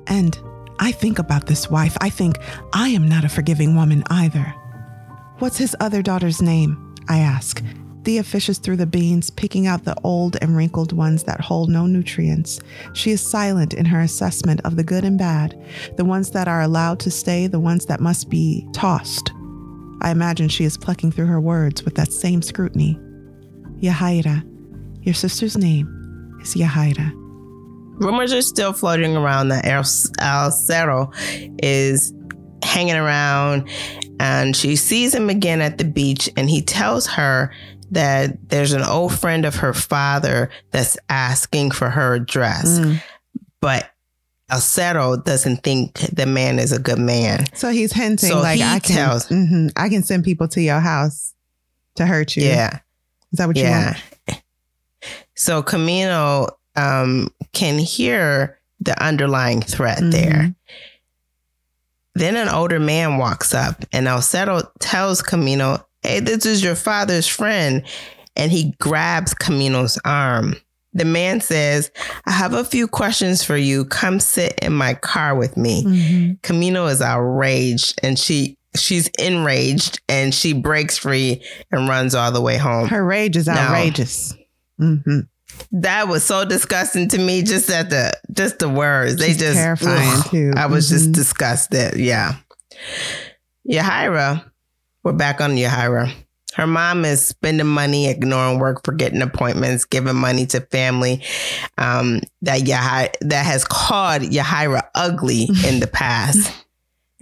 And I think about this wife. I think I am not a forgiving woman either. What's his other daughter's name? I ask. Tia fishes through the beans, picking out the old and wrinkled ones that hold no nutrients. She is silent in her assessment of the good and bad, the ones that are allowed to stay, the ones that must be tossed. I imagine she is plucking through her words with that same scrutiny. Yahaira. Your sister's name is Yahaira. Rumors are still floating around that El, El Cero is hanging around, and she sees him again at the beach, and he tells her that there's an old friend of her father that's asking for her address. Mm. But El Cero doesn't think the man is a good man. So he's hinting, so like, he I, can, tells, mm-hmm, I can send people to your house to hurt you. Yeah. Is that what yeah. you want? So Camino Um, can hear the underlying threat mm-hmm. there. Then an older man walks up, and El Cero tells Camino, hey, this is your father's friend. And he grabs Camino's arm. The man says, I have a few questions for you. Come sit in my car with me. Mm-hmm. Camino is outraged, and she she's enraged, and she breaks free and runs all the way home. Her rage is now outrageous. Mm-hmm. That was so disgusting to me. Just at the just the words, She's they just terrifying ugh, too. I was mm-hmm. just disgusted. Yeah, Yahaira. We're back on Yahaira. Her mom is spending money, ignoring work, forgetting appointments, giving money to family um, that Yahaira that has called Yahaira ugly in the past.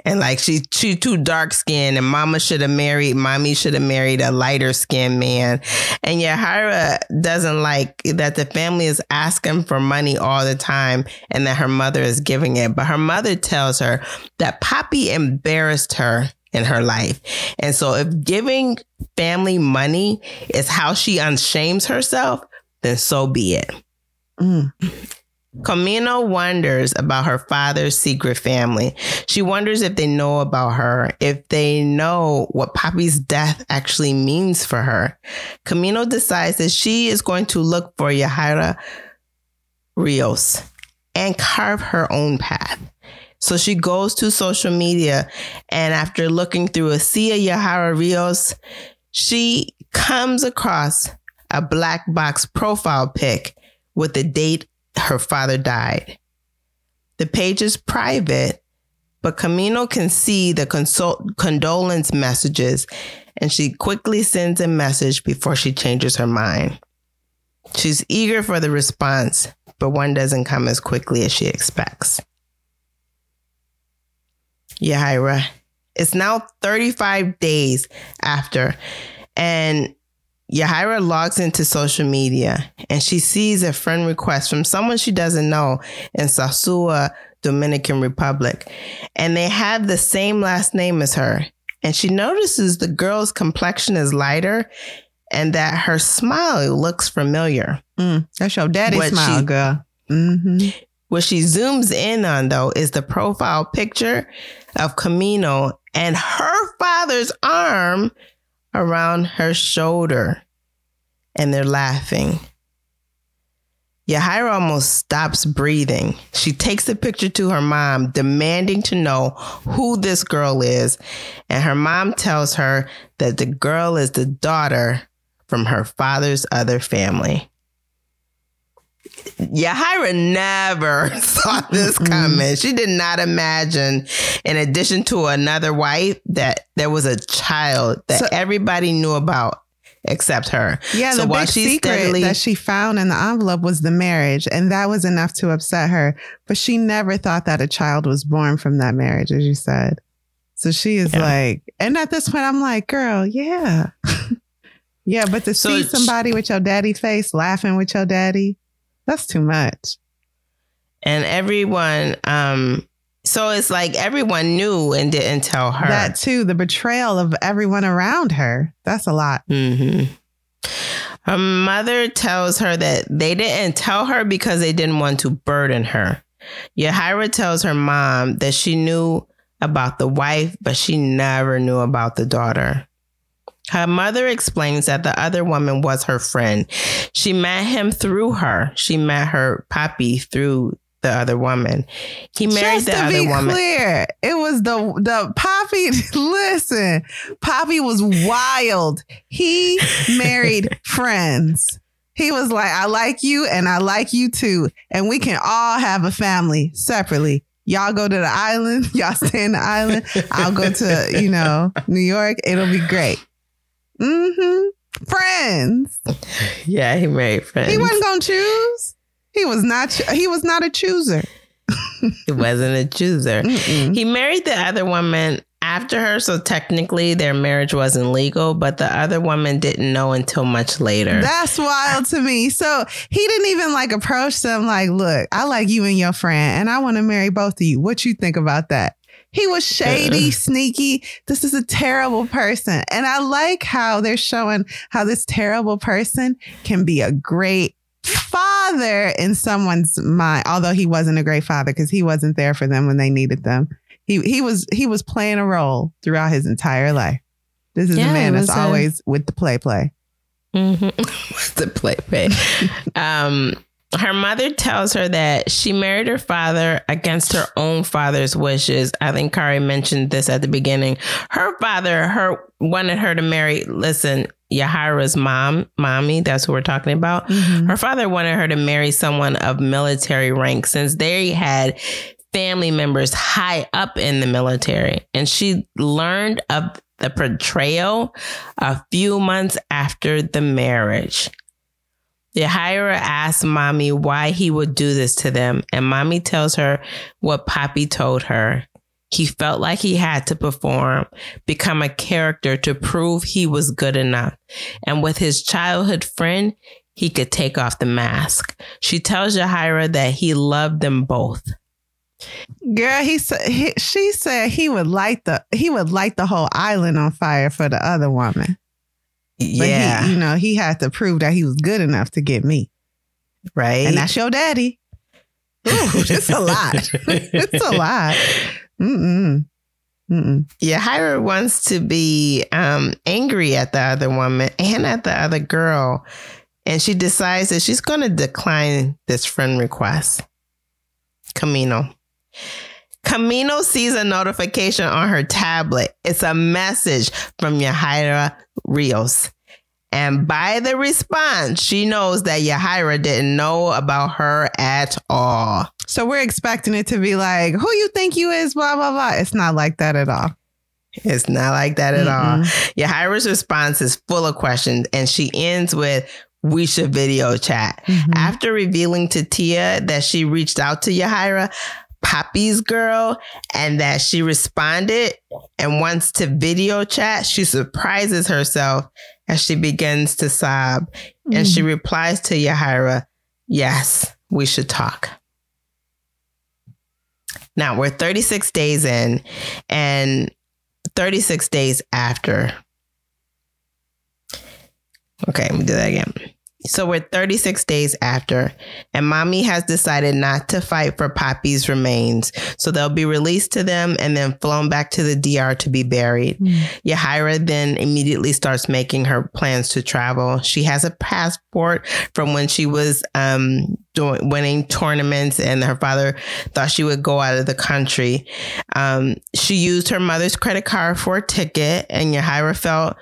And like she, she too dark skinned, and mama should have married, mommy should have married a lighter skinned man. And Yahaira doesn't like that the family is asking for money all the time and that her mother is giving it. But her mother tells her that Papi embarrassed her in her life. And so if giving family money is how she unshames herself, then so be it. Mm. Camino wonders about her father's secret family. She wonders if they know about her, if they know what Papi's death actually means for her. Camino decides that she is going to look for Yahaira Rios and carve her own path. So she goes to social media, and after looking through a sea of Yahaira Rios, she comes across a black box profile pic with the date her father died. The page is private, but Camino can see the consol- condolence messages, and she quickly sends a message before she changes her mind. She's eager for the response, but one doesn't come as quickly as she expects. Yahaira. It's now thirty-five days after, and Yahaira logs into social media, and she sees a friend request from someone she doesn't know in Sosúa, Dominican Republic. And they have the same last name as her. And she notices the girl's complexion is lighter and that her smile looks familiar. Mm, that's your daddy's what smile, she, girl. Mm-hmm. What she zooms in on, though, is the profile picture of Camino and her father's arm around her shoulder, and they're laughing. Yahaira almost stops breathing. She takes the picture to her mom, demanding to know who this girl is, and her mom tells her that the girl is the daughter from her father's other family. Yahaira never saw this coming. She did not imagine, in addition to another wife, that there was a child that so, everybody knew about except her. Yeah, so the while big she's secret steadily, that she found in the envelope was the marriage, and that was enough to upset her. But she never thought that a child was born from that marriage, as you said. So she is yeah. like, and at this point, I'm like, girl, yeah. yeah, but to so see somebody with your daddy face laughing with your daddy, that's too much. And everyone, um, so it's like everyone knew and didn't tell her. That too, the betrayal of everyone around her. That's a lot. Mm-hmm. Her mother tells her that they didn't tell her because they didn't want to burden her. Yahaira tells her mom that she knew about the wife, but she never knew about the daughter. Her mother explains that the other woman was her friend. She met him through her. She met her Poppy through the other woman. He married Just the other woman. Just to be clear, it was the the Poppy. Listen, Poppy was wild. He married friends. He was like, I like you and I like you too. And we can all have a family separately. Y'all go to the island. Y'all stay in the island. I'll go to, you know, New York. It'll be great. Mm-hmm. Friends. Yeah, he married friends. He wasn't gonna choose. He was not. He was not a chooser. He wasn't a chooser. Mm-mm. He married the other woman after her, so technically their marriage wasn't legal. But the other woman didn't know until much later. That's wild to me. So he didn't even like approach them. Like, look, I like you and your friend, and I want to marry both of you. What you think about that? He was shady, sneaky. This is a terrible person. And I like how they're showing how this terrible person can be a great father in someone's mind, although he wasn't a great father because he wasn't there for them when they needed them. He he was he was playing a role throughout his entire life. This is yeah, a man that's a... always with the play play. Mm-hmm. With the play play. um Her mother tells her that she married her father against her own father's wishes. I think Kari mentioned this at the beginning. Her father her wanted her to marry, listen, Yahaira's mom, mommy, that's who we're talking about. Mm-hmm. Her father wanted her to marry someone of military rank since they had family members high up in the military. And she learned of the betrayal a few months after the marriage. Yahaira asks mommy why he would do this to them. And mommy tells her what Poppy told her. He felt like he had to perform, become a character to prove he was good enough. And with his childhood friend, he could take off the mask. She tells Yahaira that he loved them both. Girl, he said he, she said he would light the he would light the whole island on fire for the other woman. But yeah, he, you know, he had to prove that he was good enough to get me. Right. And that's your daddy. Ooh, it's a lot. It's a lot. Mm-mm. Mm-mm. Yahaira wants to be um, angry at the other woman and at the other girl. And she decides that she's going to decline this friend request. Camino. Camino sees a notification on her tablet. It's a message from Yahaira Rios. And by the response, she knows that Yahaira didn't know about her at all. So we're expecting it to be like, who you think you is, blah, blah, blah. It's not like that at all. It's not like that at Mm-mm. all. Yahaira's response is full of questions. And she ends with, we should video chat. Mm-hmm. After revealing to Tia that she reached out to Yahaira, Poppy's girl, and that she responded and wants to video chat, she surprises herself as she begins to sob. Mm-hmm. And she replies to Yahaira, yes, we should talk. Now we're thirty-six days in and thirty-six days after. Okay, let me do that again. So we're thirty-six days after, and mommy has decided not to fight for Poppy's remains. So they'll be released to them and then flown back to the D R to be buried. Mm-hmm. Yahaira then immediately starts making her plans to travel. She has a passport from when she was um, doing winning tournaments, and her father thought she would go out of the country. Um, she used her mother's credit card for a ticket, and Yahaira felt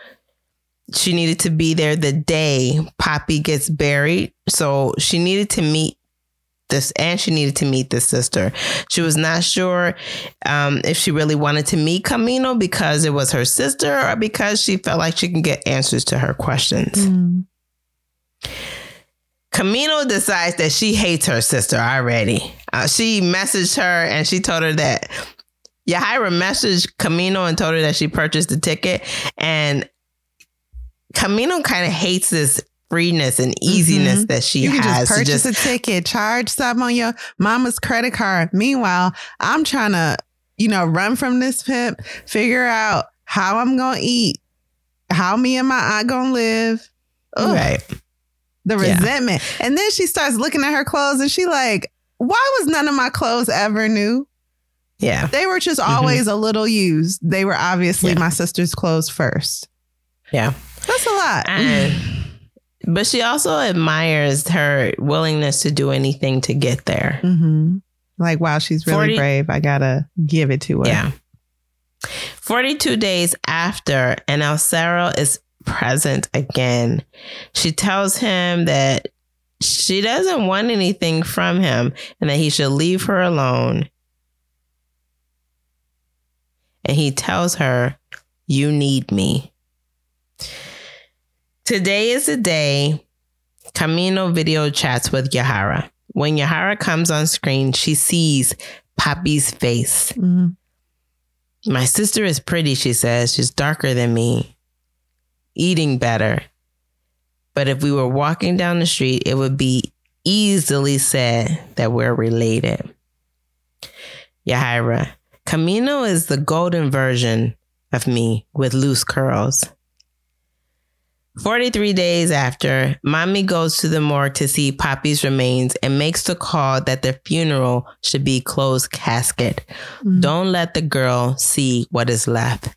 she needed to be there the day Poppy gets buried. So she needed to meet this, and she needed to meet this sister. She was not sure um, if she really wanted to meet Camino because it was her sister or because she felt like she can get answers to her questions. Mm. Camino decides that she hates her sister already. Uh, she messaged her and she told her that Yahaira messaged Camino and told her that she purchased the ticket. And Camino kind of hates this freeness and easiness mm-hmm. that she you can has. Just purchase just, a ticket, charge something on your mama's credit card. Meanwhile, I'm trying to, you know, run from this pimp, figure out how I'm going to eat, how me and my aunt going to live. Ugh. Right. The resentment. Yeah. And then she starts looking at her clothes and she like, why was none of my clothes ever new? Yeah. They were just always mm-hmm. a little used. They were obviously yeah. my sister's clothes first. Yeah. That's a lot. And, but she also admires her willingness to do anything to get there. Mm-hmm. Like, wow, she's really forty brave. I gotta give it to her. Yeah. forty-two days after, and El Cero is present again. She tells him that she doesn't want anything from him and that he should leave her alone. And he tells her, you need me. Today is the day Camino video chats with Yahaira. When Yahaira comes on screen, she sees Papi's face. Mm-hmm. My sister is pretty, she says. She's darker than me, eating better. But if we were walking down the street, it would be easily said that we're related. Yahaira, Camino is the golden version of me with loose curls. forty-three days after, Mommy goes to the morgue to see Papi's remains and makes the call that their funeral should be closed casket. Mm-hmm. Don't let the girl see what is left.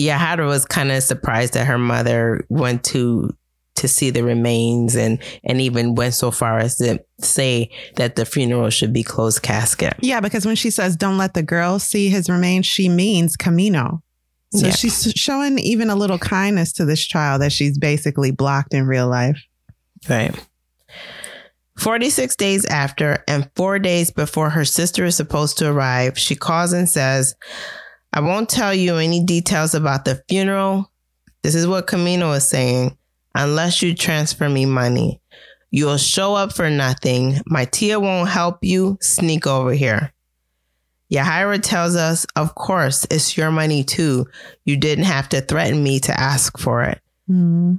Yahaira was kind of surprised that her mother went to to see the remains and, and even went so far as to say that the funeral should be closed casket. Yeah, because when she says, don't let the girl see his remains, she means Camino. So yeah. she's showing even a little kindness to this child that she's basically blocked in real life. Right. forty-six days after and four days before her sister is supposed to arrive, she calls and says, I won't tell you any details about the funeral. This is what Camino is saying. Unless you transfer me money, you'll show up for nothing. My tia won't help you. Sneak over here. Yahaira tells us, of course, it's your money too. You didn't have to threaten me to ask for it. Mm-hmm.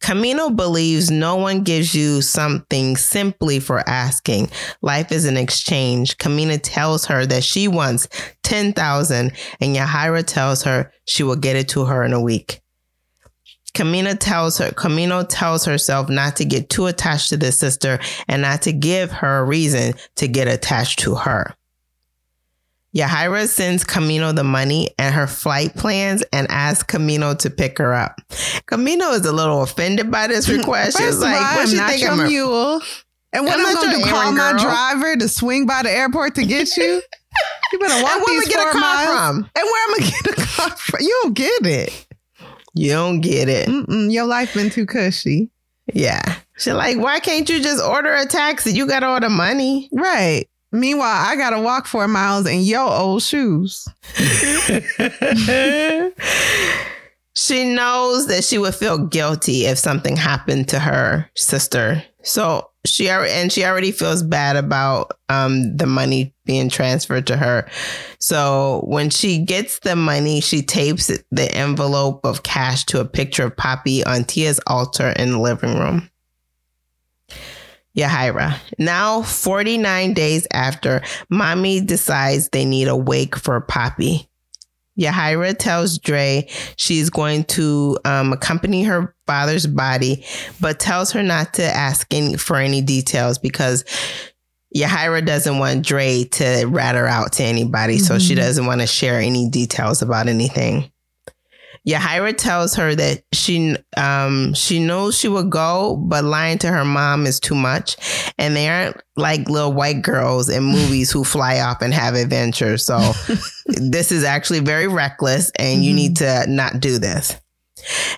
Camino believes no one gives you something simply for asking. Life is an exchange. Camino tells her that she wants ten thousand dollars and Yahaira tells her she will get it to her in a week. Camino tells her, Camino tells herself not to get too attached to this sister and not to give her a reason to get attached to her. Yahaira sends Camino the money and her flight plans and asks Camino to pick her up. Camino is a little offended by this request. She's like, what I'm you not think your I'm mule. And what am I going to call my girl? driver to swing by the airport to get you? You better walk and where these we get four a car miles. From? And where am I going to get a car from? You don't get it. You don't get it. Mm-mm, your life been too cushy. Yeah. She's like, why can't you just order a taxi? You got all the money. Right. Meanwhile, I got to walk four miles in your old shoes. She knows that she would feel guilty if something happened to her sister. So she and she already feels bad about um, the money being transferred to her. So when she gets the money, she tapes the envelope of cash to a picture of Papi on Tia's altar in the living room. Yahaira. Now, forty-nine days after, Mommy decides they need a wake for Papi. Yahaira tells Dre she's going to um, accompany her father's body, but tells her not to ask any, for any details because Yahaira doesn't want Dre to rat her out to anybody. Mm-hmm. So she doesn't want to share any details about anything. Yahaira tells her that she um, she knows she will go, but lying to her mom is too much. And they aren't like little white girls in movies who fly off and have adventures. So this is actually very reckless and you mm-hmm. need to not do this.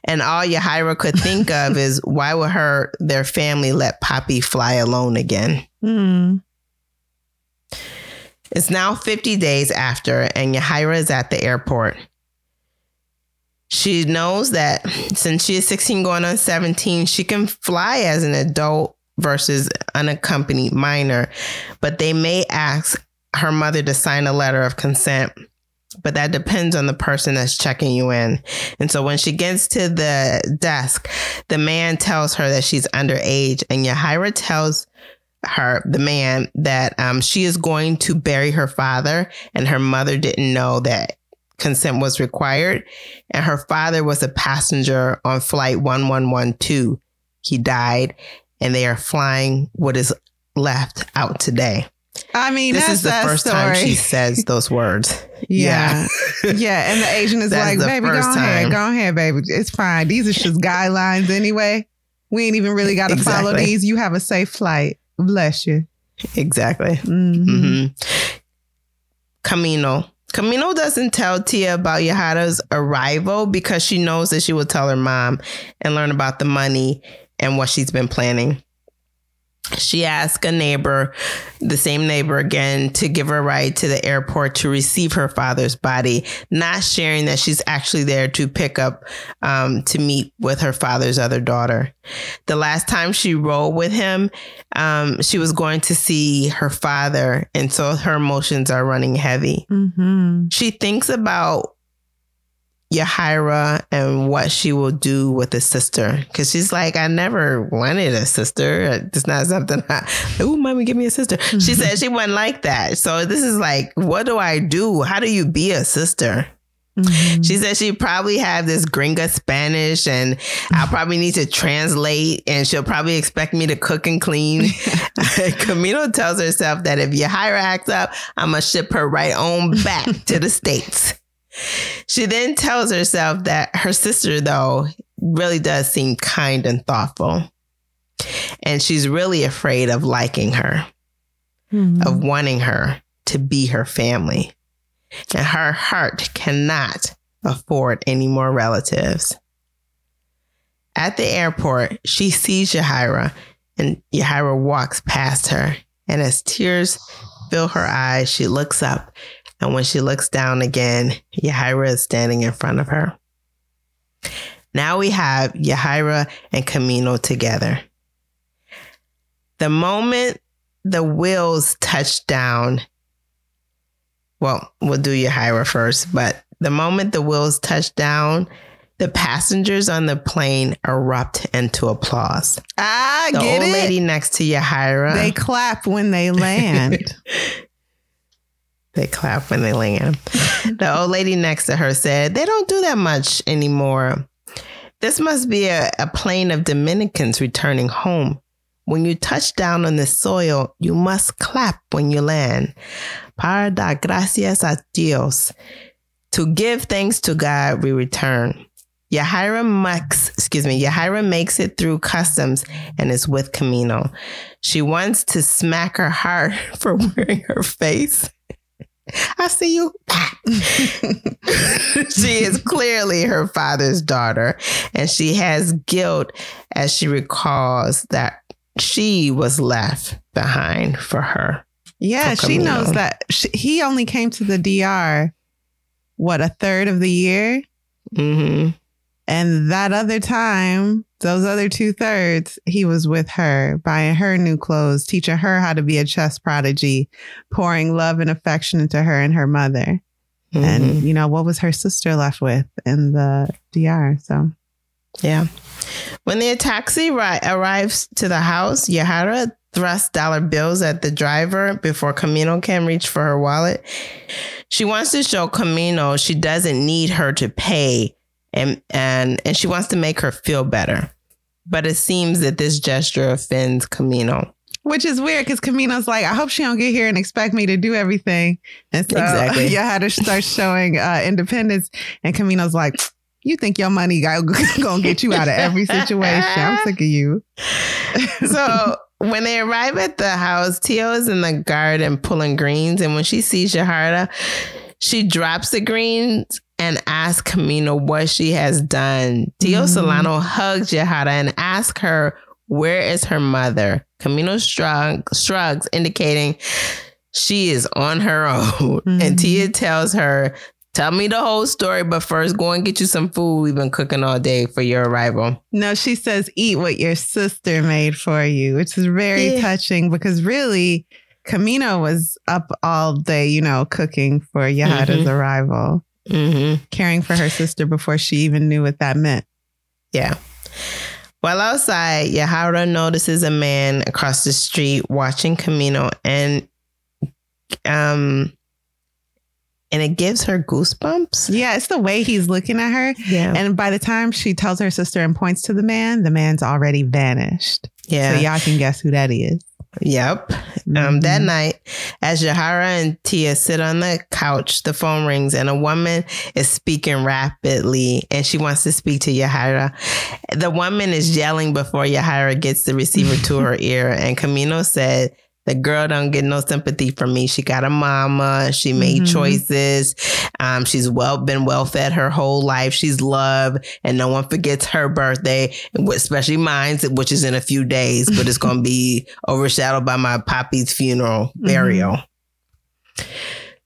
And all Yahaira could think of is why would her, their family let Papi fly alone again? Hmm. It's now fifty days after, and Yahaira is at the airport. She knows that since she is sixteen going on seventeen, she can fly as an adult versus unaccompanied minor, but they may ask her mother to sign a letter of consent, but that depends on the person that's checking you in. And so when she gets to the desk, the man tells her that she's underage, and Yahaira tells her, the man, that um, she is going to bury her father, and her mother didn't know that consent was required. And her father was a passenger on flight one one one two. He died, and they are flying what is left out today. I mean, this that's is the first story. Time she says those words. Yeah. Yeah. yeah. And the agent is that's like, baby, go time. ahead. Go ahead, baby. It's fine. These are just guidelines anyway. We ain't even really got to exactly. follow these. You have a safe flight. Bless you. Exactly. Mm-hmm. Mm-hmm. Camino. Camino doesn't tell Tia about Yahaira's arrival because she knows that she will tell her mom and learn about the money and what she's been planning. She asks a neighbor, the same neighbor again, to give her a ride to the airport to receive her father's body, not sharing that she's actually there to pick up, um, to meet with her father's other daughter. The last time she rode with him, um, she was going to see her father. And so her emotions are running heavy. Mm-hmm. She thinks about Yahaira and what she will do with a sister, because she's like, I never wanted a sister. It's not something I, oh, mommy, give me a sister. Mm-hmm. She said she wasn't like that. So this is like, what do I do? How do you be a sister? Mm-hmm. She said she probably have this gringa Spanish, and I'll probably need to translate, and she'll probably expect me to cook and clean. Camino tells herself that if Yahaira acts up, I'm going to ship her right on back to the States. She then tells herself that her sister, though, really does seem kind and thoughtful. And she's really afraid of liking her, mm-hmm. of wanting her to be her family. And her heart cannot afford any more relatives. At the airport, she sees Yahaira, and Yahaira walks past her. And as tears fill her eyes, she looks up. And when she looks down again, Yahaira is standing in front of her. Now we have Yahaira and Camino together. The moment the wheels touch down, well, we'll do Yahaira first, but the moment the wheels touch down, the passengers on the plane erupt into applause. Ah, get it? The old lady next to Yahaira. They clap when they land. They clap when they land. The old lady next to her said, they don't do that much anymore. This must be a, a plane of Dominicans returning home. When you touch down on the soil, you must clap when you land. Para dar gracias a Dios. To give thanks to God, we return. Yahaira makes, excuse me, Yahaira makes it through customs and is with Camino. She wants to smack her heart for wearing her face. I see you. She is clearly her father's daughter, and she has guilt as she recalls that she was left behind for her. Yeah, for she knows that she, he only came to the D R, what, a third of the year? Mm-hmm. And that other time, those other two thirds, he was with her, buying her new clothes, teaching her how to be a chess prodigy, pouring love and affection into her and her mother. Mm-hmm. And, you know, what was her sister left with in the D R? So, yeah. When the taxi ri- arrives to the house, Yahaira thrusts dollar bills at the driver before Camino can reach for her wallet. She wants to show Camino she doesn't need her to pay. And, and and she wants to make her feel better. But it seems that this gesture offends Camino. Which is weird, because Camino's like, I hope she don't get here and expect me to do everything. And so exactly. Yahaira starts showing uh, independence. And Camino's like, you think your money going to get you out of every situation. I'm sick of you. So when they arrive at the house, Tio is in the garden pulling greens. And when she sees Yahaira, she drops the greens and ask Camino what she has done. Tio mm-hmm. Solano hugs Yahaira and asks her Where is her mother? Camino shrug, shrugs, indicating she is on her own. Mm-hmm. And Tia tells her, tell me the whole story, but first go and get you some food we've been cooking all day for your arrival. No, she says, eat what your sister made for you, which is very yeah. touching because really, Camino was up all day, you know, cooking for Yahaira's mm-hmm. arrival, mm-hmm. caring for her sister before she even knew what that meant. Yeah. While outside, Yahaira notices a man across the street watching Camino, and um, and it gives her goosebumps. Yeah, it's the way he's looking at her. Yeah. And by the time she tells her sister and points to the man, the man's already vanished. Yeah. So y'all can guess who that is. Yep. Mm-hmm. Um, that night, as Yahaira and Tia sit on the couch, the phone rings and a woman is speaking rapidly and she wants to speak to Yahaira. The woman is yelling before Yahaira gets the receiver to her ear. And Camino said, the girl don't get no sympathy from me. She got a mama. She made mm-hmm. choices. Um, she's well been well fed her whole life. She's loved, and no one forgets her birthday, especially mine, which is in a few days. But it's going to be overshadowed by my poppy's funeral burial. Mm-hmm.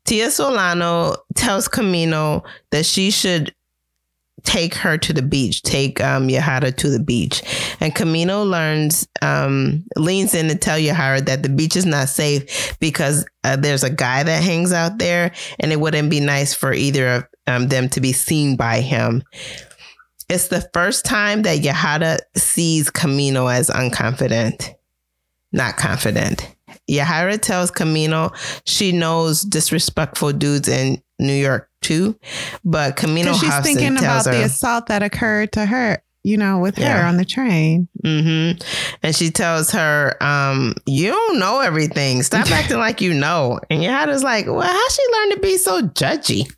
Tia Solano tells Camino that she should take her to the beach, take um, Yahaira to the beach. And Camino learns, um, leans in to tell Yahaira that the beach is not safe because uh, there's a guy that hangs out there and it wouldn't be nice for either of um, them to be seen by him. It's the first time that Yahaira sees Camino as unconfident, not confident. Yahaira tells Camino she knows disrespectful dudes in New York too, but Camino she's Hobson thinking tells about her, the assault that occurred to her, you know, with yeah. her on the train. Mm-hmm. And she tells her, um, you don't know everything. Stop acting like you know. And Yahaira's like, well, how she learned to be so judgy?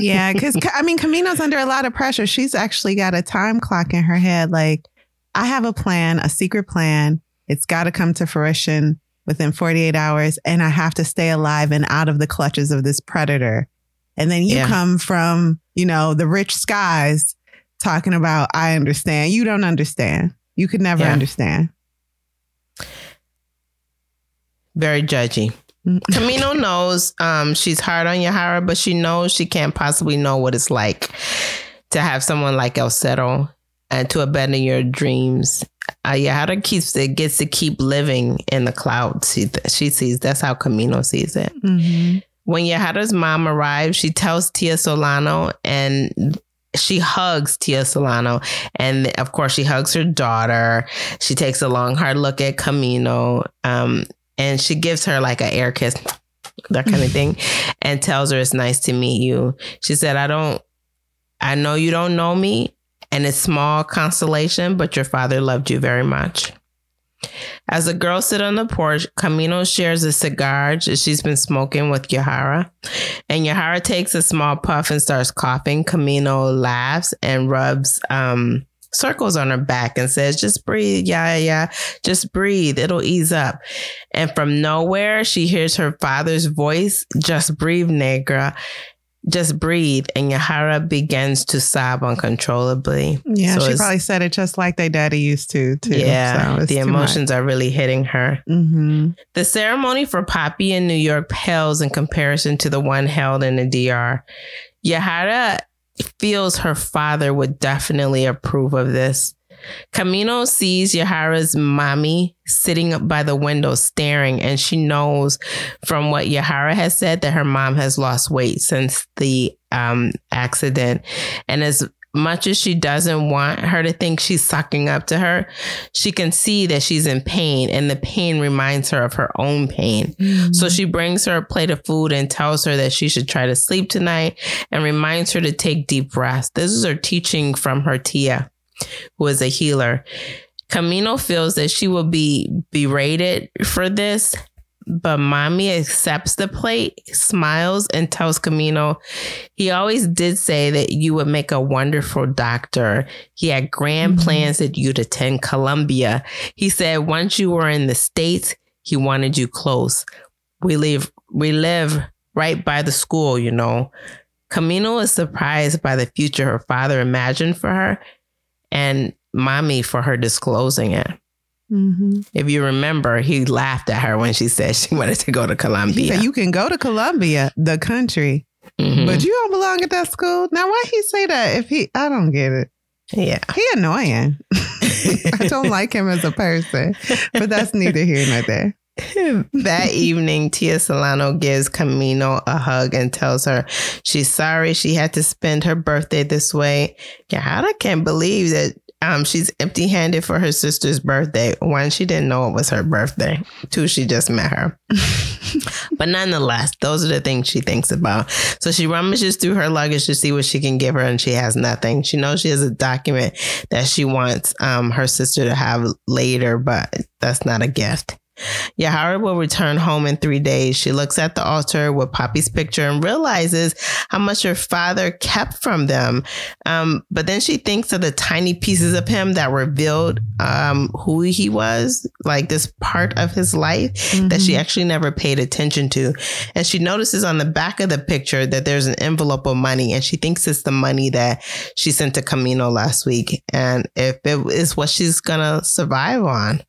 Yeah, because I mean, Camino's under a lot of pressure. She's actually got a time clock in her head. Like, I have a plan, a secret plan. It's got to come to fruition within forty-eight hours, and I have to stay alive and out of the clutches of this predator. And then you yeah. come from, you know, the rich skies talking about, I understand. You don't understand. You could never yeah. understand. Very judgy. Camino knows um, she's hard on Yahaira, but she knows she can't possibly know what it's like to have someone like El Cero and to abandon your dreams. Uh, Yahaira keeps it gets to keep living in the clouds. She, she sees that's how Camino sees it. Mm-hmm. When Yahaira's mom arrives, she tells Tia Solano and she hugs Tia Solano. And of course, she hugs her daughter. She takes a long, hard look at Camino um, and she gives her like an air kiss, that kind of thing, and tells her it's nice to meet you. She said, I don't I know you don't know me. And it's small consolation, but your father loved you very much. As the girls sit on the porch, Camino shares a cigar that she's been smoking with Yahaira. And Yahaira takes a small puff and starts coughing. Camino laughs and rubs um, circles on her back and says, just breathe, yeah, yeah, just breathe. It'll ease up. And from nowhere, she hears her father's voice, just breathe, negra. Just breathe. And Yahaira begins to sob uncontrollably. Yeah, so she probably said it just like their daddy used to, too. Yeah, so the emotions much. are really hitting her. Mm-hmm. The ceremony for Poppy in New York pales in comparison to the one held in the D R. Yahaira feels her father would definitely approve of this. Camino sees Yahaira's mommy sitting up by the window staring, and she knows from what Yahaira has said that her mom has lost weight since the um, accident. And as much as she doesn't want her to think she's sucking up to her, she can see that she's in pain, and the pain reminds her of her own pain. Mm-hmm. So she brings her a plate of food and tells her that she should try to sleep tonight and reminds her to take deep rest. This is her teaching from her Tia, who is a healer. Camino feels that she will be berated for this, but mommy accepts the plate, smiles, and tells Camino, he always did say that you would make a wonderful doctor. He had grand mm-hmm. plans that you'd attend Columbia. He said once you were in the States, he wanted you close. We live, we live right by the school, you know. Camino is surprised by the future her father imagined for her, and mommy for her disclosing it. Mm-hmm. If you remember, he laughed at her when she said she wanted to go to Columbia. He said, you can go to Columbia, the country, mm-hmm. but you don't belong at that school. Now, why he say that if he, I don't get it. Yeah. He annoying. I don't like him as a person, but that's neither here nor there. That evening, Tia Solano gives Camino a hug and tells her she's sorry she had to spend her birthday this way. Yahaira can't believe that um, she's empty-handed for her sister's birthday. One, she didn't know it was her birthday. Two, she just met her. But nonetheless, those are the things she thinks about. So she rummages through her luggage to see what she can give her, and she has nothing. She knows she has a document that she wants um, her sister to have later, but that's not a gift. Yahaira will return home in three days. She looks at the altar with Poppy's picture and realizes how much her father kept from them. Um, but then she thinks of the tiny pieces of him that revealed um, who he was, like this part of his life mm-hmm. that she actually never paid attention to. And she notices on the back of the picture that there's an envelope of money, and she thinks it's the money that she sent to Camino last week. And if it is what she's going to survive on.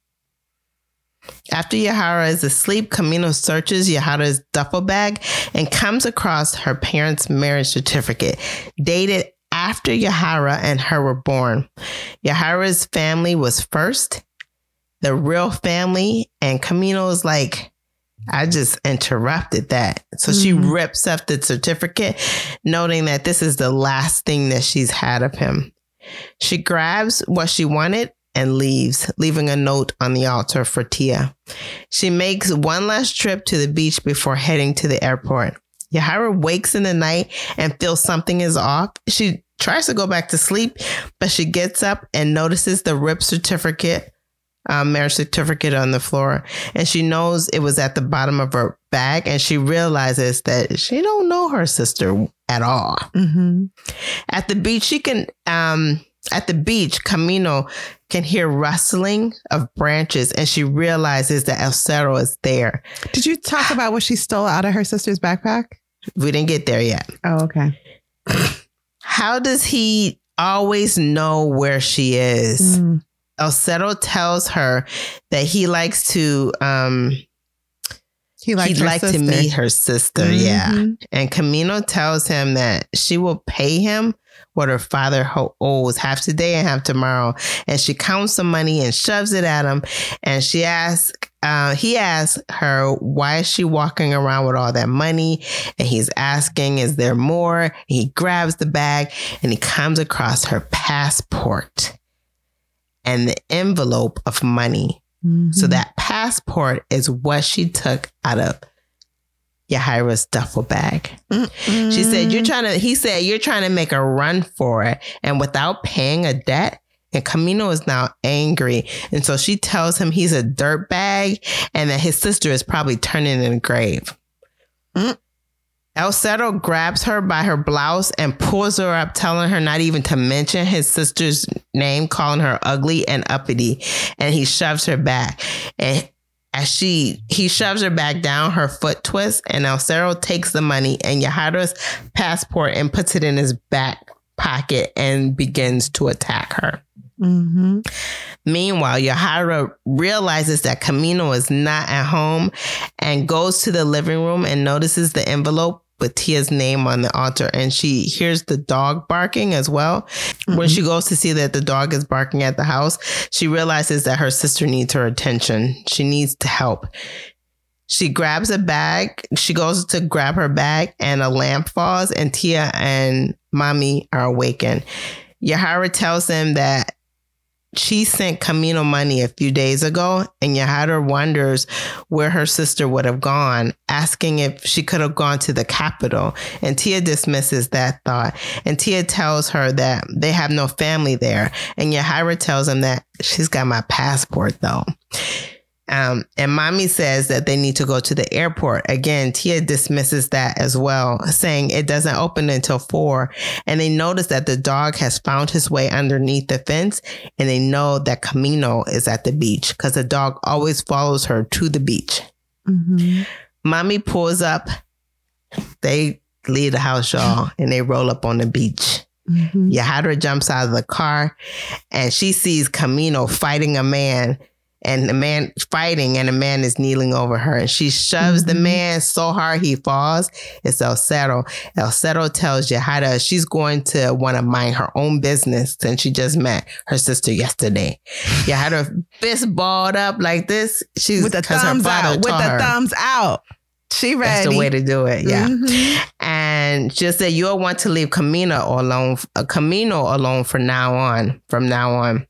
After Yahaira is asleep, Camino searches Yahaira's duffel bag and comes across her parents' marriage certificate, dated after Yahaira and her were born. Yahaira's family was first, the real family, and Camino's like, I just interrupted that. So mm-hmm. she rips up the certificate, noting that this is the last thing that she's had of him. She grabs what she wanted and leaves, leaving a note on the altar for Tia. She makes one last trip to the beach before heading to the airport. Yahaira wakes in the night and feels something is off. She tries to go back to sleep, but she gets up and notices the ripped certificate, uh, marriage certificate on the floor. And she knows it was at the bottom of her bag, and she realizes that she don't know her sister at all. Mm-hmm. At the beach, she can... Um, At the beach, Camino can hear rustling of branches, and she realizes that El Cero is there. Did you talk about what she stole out of her sister's backpack? We didn't get there yet. Oh, okay. How does he always know where she is? Mm. El Cero tells her that he likes to... Um, He He'd like sister. to meet her sister, mm-hmm. yeah. And Camino tells him that she will pay him what her father owes, half today and half tomorrow. And she counts some money and shoves it at him. And she asks, uh, he asks her, why is she walking around with all that money? And he's asking, is there more? And he grabs the bag and he comes across her passport and the envelope of money. Mm-hmm. So that passport is what she took out of Yahaira's duffel bag. Mm-mm. She said, you're trying to, he said, you're trying to make a run for it and without paying a debt. And Camino is now angry. And so she tells him he's a dirtbag and that his sister is probably turning in the grave. Mm. El Cero grabs her by her blouse and pulls her up, telling her not even to mention his sister's name, calling her ugly and uppity. And he shoves her back. And as she, he shoves her back down, her foot twists, and El Cero takes the money and Yahaira's passport and puts it in his back pocket and begins to attack her. Mm-hmm. Meanwhile, Yahaira realizes that Camino is not at home and goes to the living room and notices the envelope with Tia's name on the altar, and she hears the dog barking as well. Mm-hmm. When she goes to see that the dog is barking at the house, she realizes that her sister needs her attention. She needs to help. She grabs a bag. She goes to grab her bag and a lamp falls, and Tia and Mommy are awakened. Yahaira tells them that she sent Camino money a few days ago, and Yahaira wonders where her sister would have gone, asking if she could have gone to the capital. And Tia dismisses that thought. And Tia tells her that they have no family there. And Yahaira tells him that she's got my passport, though. Um, and Mommy says that they need to go to the airport. Again, Tia dismisses that as well, saying it doesn't open until four. And they notice that the dog has found his way underneath the fence. And they know that Camino is at the beach because the dog always follows her to the beach. Mm-hmm. Mommy pulls up. They leave the house, y'all, and they roll up on the beach. Mm-hmm. Yahaira jumps out of the car and she sees Camino fighting a man. and the man fighting and a man is kneeling over her. And she shoves mm-hmm. the man so hard he falls. It's El Cero. El Cero tells Yahaira she's going to want to mind her own business since she just met her sister yesterday. Yahaira fist balled up like this. She's with the thumbs out. With the her. thumbs out. She ready. That's the way to do it. Yeah. Mm-hmm. And she said, you'll want to leave Camino alone, uh, Camino alone from now on, from now on.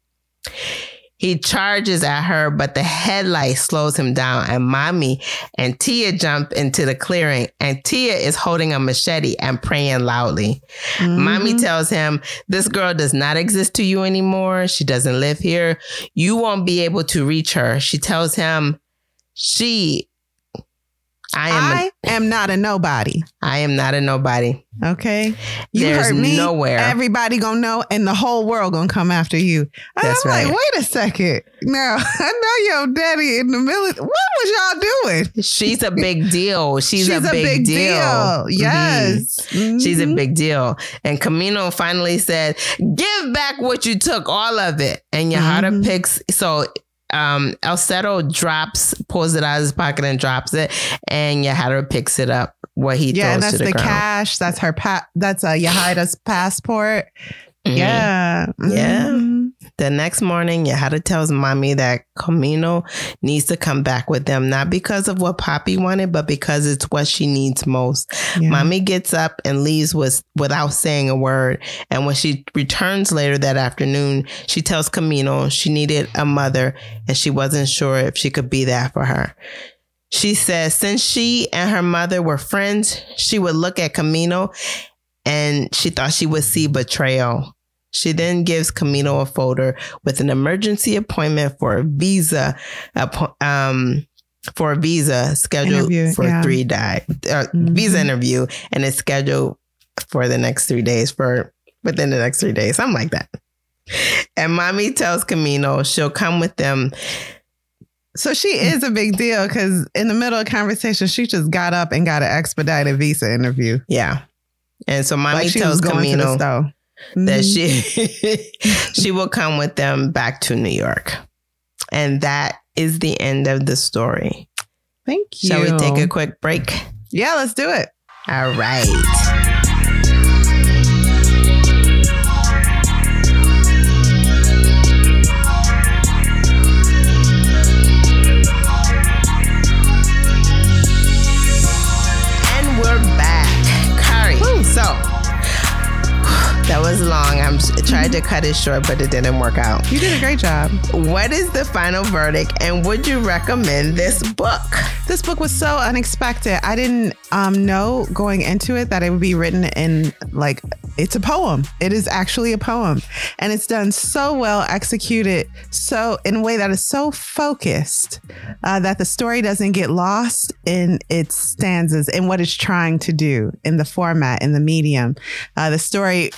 He charges at her, but the headlight slows him down. And Mommy and Tia jump into the clearing. And Tia is holding a machete and praying loudly. Mm-hmm. Mommy tells him, this girl does not exist to you anymore. She doesn't live here. You won't be able to reach her. She tells him, she... I, am, I a, am not a nobody. I am not a nobody. Okay. You There's heard me. Nowhere. Everybody gonna know and the whole world gonna come after you. That's I'm right. like, wait a second. Now, I know your daddy in the military. What was y'all doing? She's a big deal. She's, She's a, big a big deal. deal. Yes. Mm-hmm. Mm-hmm. She's a big deal. And Camino finally said, give back what you took, all of it. And Yahaira mm-hmm. picks... So... Um, El Cero drops, pulls it out of his pocket and drops it, and Yahaira picks it up. What he yeah, throws to the ground. Yeah, that's the cash. That's her. Pa- that's uh, Yahaira's passport. Mm-hmm. Yeah, yeah. Mm-hmm. The next morning, Yahaira tells Mommy that Camino needs to come back with them, not because of what Poppy wanted, but because it's what she needs most. Yeah. Mommy gets up and leaves with, without saying a word. And when she returns later that afternoon, she tells Camino she needed a mother and she wasn't sure if she could be that for her. She says since she and her mother were friends, she would look at Camino and she thought she would see betrayal. She then gives Camino a folder with an emergency appointment for a visa, um, for a visa scheduled interview, for yeah. three days, uh, mm-hmm. visa interview, and it's scheduled for the next three days, for within the next three days, something like that. And Mommy tells Camino she'll come with them. So she is a big deal because in the middle of conversation, she just got up and got an expedited visa interview. Yeah. And so Mommy like tells Camino that mm-hmm. she she will come with them back to New York. And that is the end of the story. Thank you. Shall we take a quick break? Yeah, let's do it. All right. That was long. I tried to cut it short, but it didn't work out. You did a great job. What is the final verdict, and would you recommend this book? This book was so unexpected. I didn't um, know going into it that it would be written in, like, it's a poem. It is actually a poem. And it's done so well, executed so in a way that is so focused uh, that the story doesn't get lost in its stanzas and what it's trying to do in the format, in the medium. Uh, the story...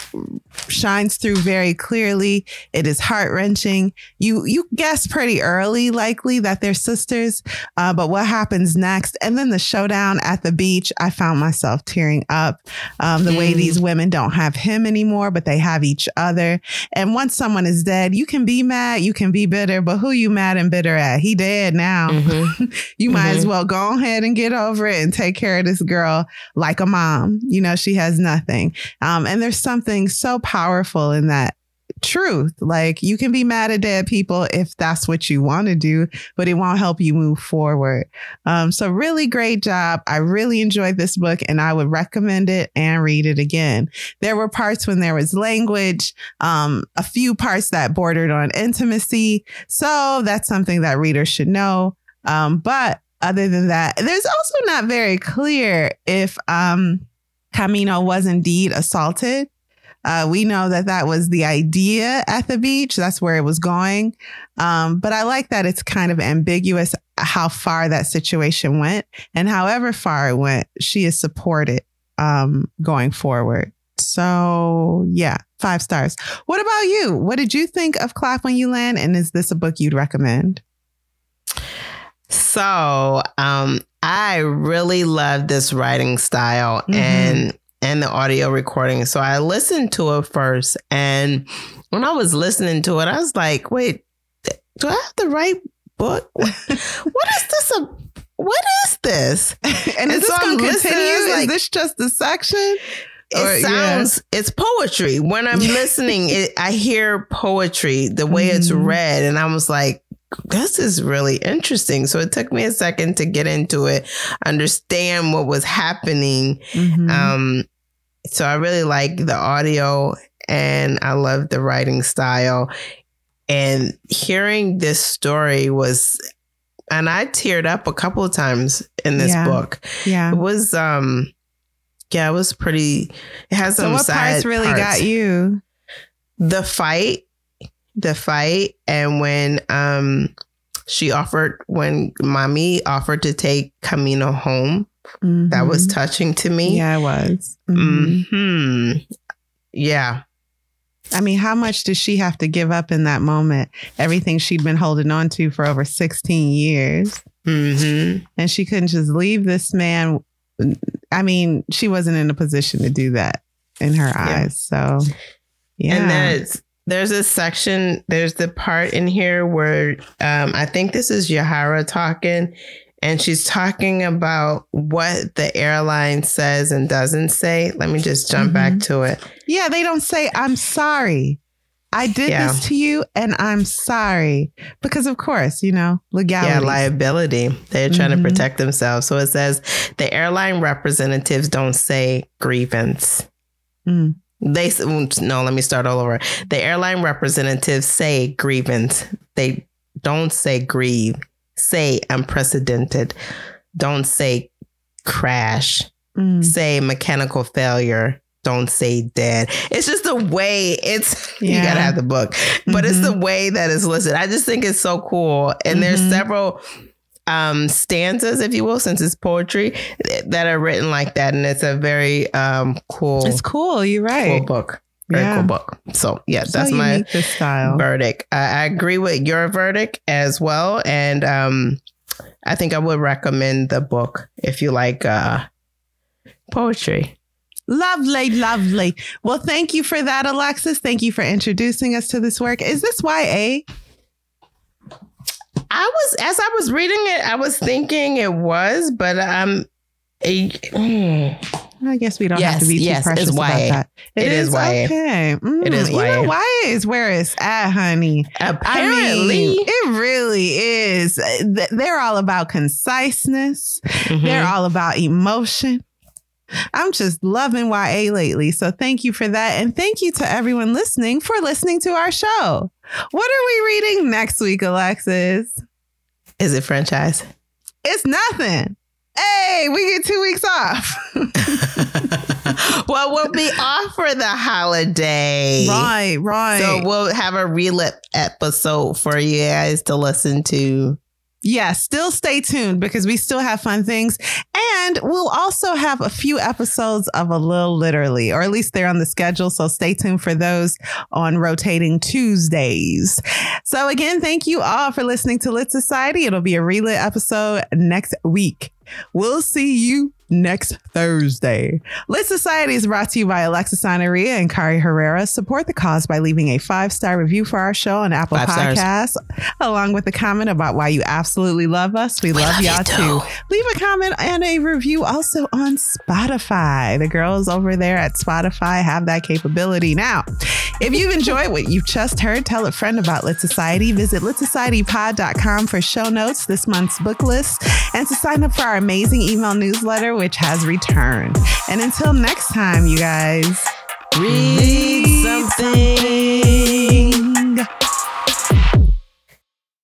shines through very clearly. It is heart-wrenching. You you guess pretty early, likely, that they're sisters, uh, but what happens next? And then the showdown at the beach, I found myself tearing up. Um, the mm. way these women don't have him anymore, but they have each other. And once someone is dead, you can be mad, you can be bitter, but who you mad and bitter at? He dead now. Mm-hmm. you mm-hmm. might as well go ahead and get over it and take care of this girl like a mom. You know, she has nothing. Um, and there's something so powerful in that truth. Like, you can be mad at dead people if that's what you want to do, but it won't help you move forward. Um, so really great job. I really enjoyed this book and I would recommend it and read it again. There were parts when there was language, um, a few parts that bordered on intimacy. So that's something that readers should know. Um, but other than that, there's also not very clear if um, Camino was indeed assaulted. Uh, we know that that was the idea at the beach. That's where it was going. Um, but I like that it's kind of ambiguous how far that situation went. And however far it went, she is supported um, going forward. So, yeah, five stars. What about you? What did you think of Clap When You Land? And is this a book you'd recommend? So um, I really love this writing style. Mm-hmm. And and the audio recording. So I listened to it first. And when I was listening to it, I was like, wait, do I have the right book? What, what is this? A, what is this? And is it's this on continues? Like, is this just a section? It or, sounds, yeah. It's poetry. When I'm listening, it, I hear poetry, the way mm-hmm. it's read. And I was like, this is really interesting. So it took me a second to get into it, understand what was happening. Mm-hmm. Um, so I really like the audio and I love the writing style. And hearing this story was, and I teared up a couple of times in this yeah. book. Yeah. It was, um, yeah, it was pretty, it has so some side parts. So what parts really got you? The fight. The fight and when um she offered when mommy offered to take Camino home, mm-hmm. that was touching to me. Yeah, it was. Mm-hmm. Mm-hmm. Yeah. I mean, how much does she have to give up in that moment? Everything she'd been holding on to for over sixteen years. Mm-hmm. And she couldn't just leave this man. I mean, she wasn't in a position to do that in her yeah. eyes. So, yeah. And that's There's a section, there's the part in here where um, I think this is Yahaira talking, and she's talking about what the airline says and doesn't say. Let me just jump mm-hmm. back to it. Yeah, they don't say, I'm sorry. I did yeah. this to you and I'm sorry. Because of course, you know, legality. Yeah, liability. They're trying mm-hmm. to protect themselves. So it says the airline representatives don't say grievance. Mm. They no, let me start all over. The airline representatives say grievance. They don't say grieve. Say unprecedented. Don't say crash. Mm. Say mechanical failure. Don't say dead. It's just the way it's, yeah. you gotta have the book, but mm-hmm. it's the way that it's listed. I just think it's so cool. And mm-hmm. there's several um, stanzas, if you will, since it's poetry th- that are written like that. And it's a very um, cool. It's cool. You're right. Cool book. Very yeah. cool book. So yeah, so that's my style. verdict. Uh, I agree with your verdict as well. And um, I think I would recommend the book if you like uh, poetry. Lovely, lovely. Well, thank you for that, Alexis. Thank you for introducing us to this work. Is this Y A? I was, as I was reading it, I was thinking it was, but um, a, mm. I guess we don't yes, have to be too yes, precious about that. It, it is, is Y A. Okay. Mm, it is Y A. You know, Y A is where it's at, honey. Apparently. I mean, it really is. They're all about conciseness. Mm-hmm. They're all about emotion. I'm just loving Y A lately. So thank you for that. And thank you to everyone listening for listening to our show. What are we reading next week, Alexis? Is it franchise? It's nothing. Hey, we get two weeks off. Well, we'll be off for the holiday. Right, right. So we'll have a relip episode for you guys to listen to. Yeah, still stay tuned because we still have fun things. And we'll also have a few episodes of A Little Literally, or at least they're on the schedule. So stay tuned for those on rotating Tuesdays. So again, thank you all for listening to Lit Society. It'll be a relit episode next week. We'll see you next Thursday. Lit Society is brought to you by Alexis Honoria and Kari Herrera. Support the cause by leaving a five-star review for our show on Apple Podcasts, along with a comment about why you absolutely love us. We, we love, love y'all too. too. Leave a comment and a review also on Spotify. The girls over there at Spotify have that capability. Now, if you've enjoyed what you've just heard, tell a friend about Lit Society. Visit lit society pod dot com for show notes, this month's book list, and to sign up for our amazing email newsletter, which has returned. And until next time, you guys, read something.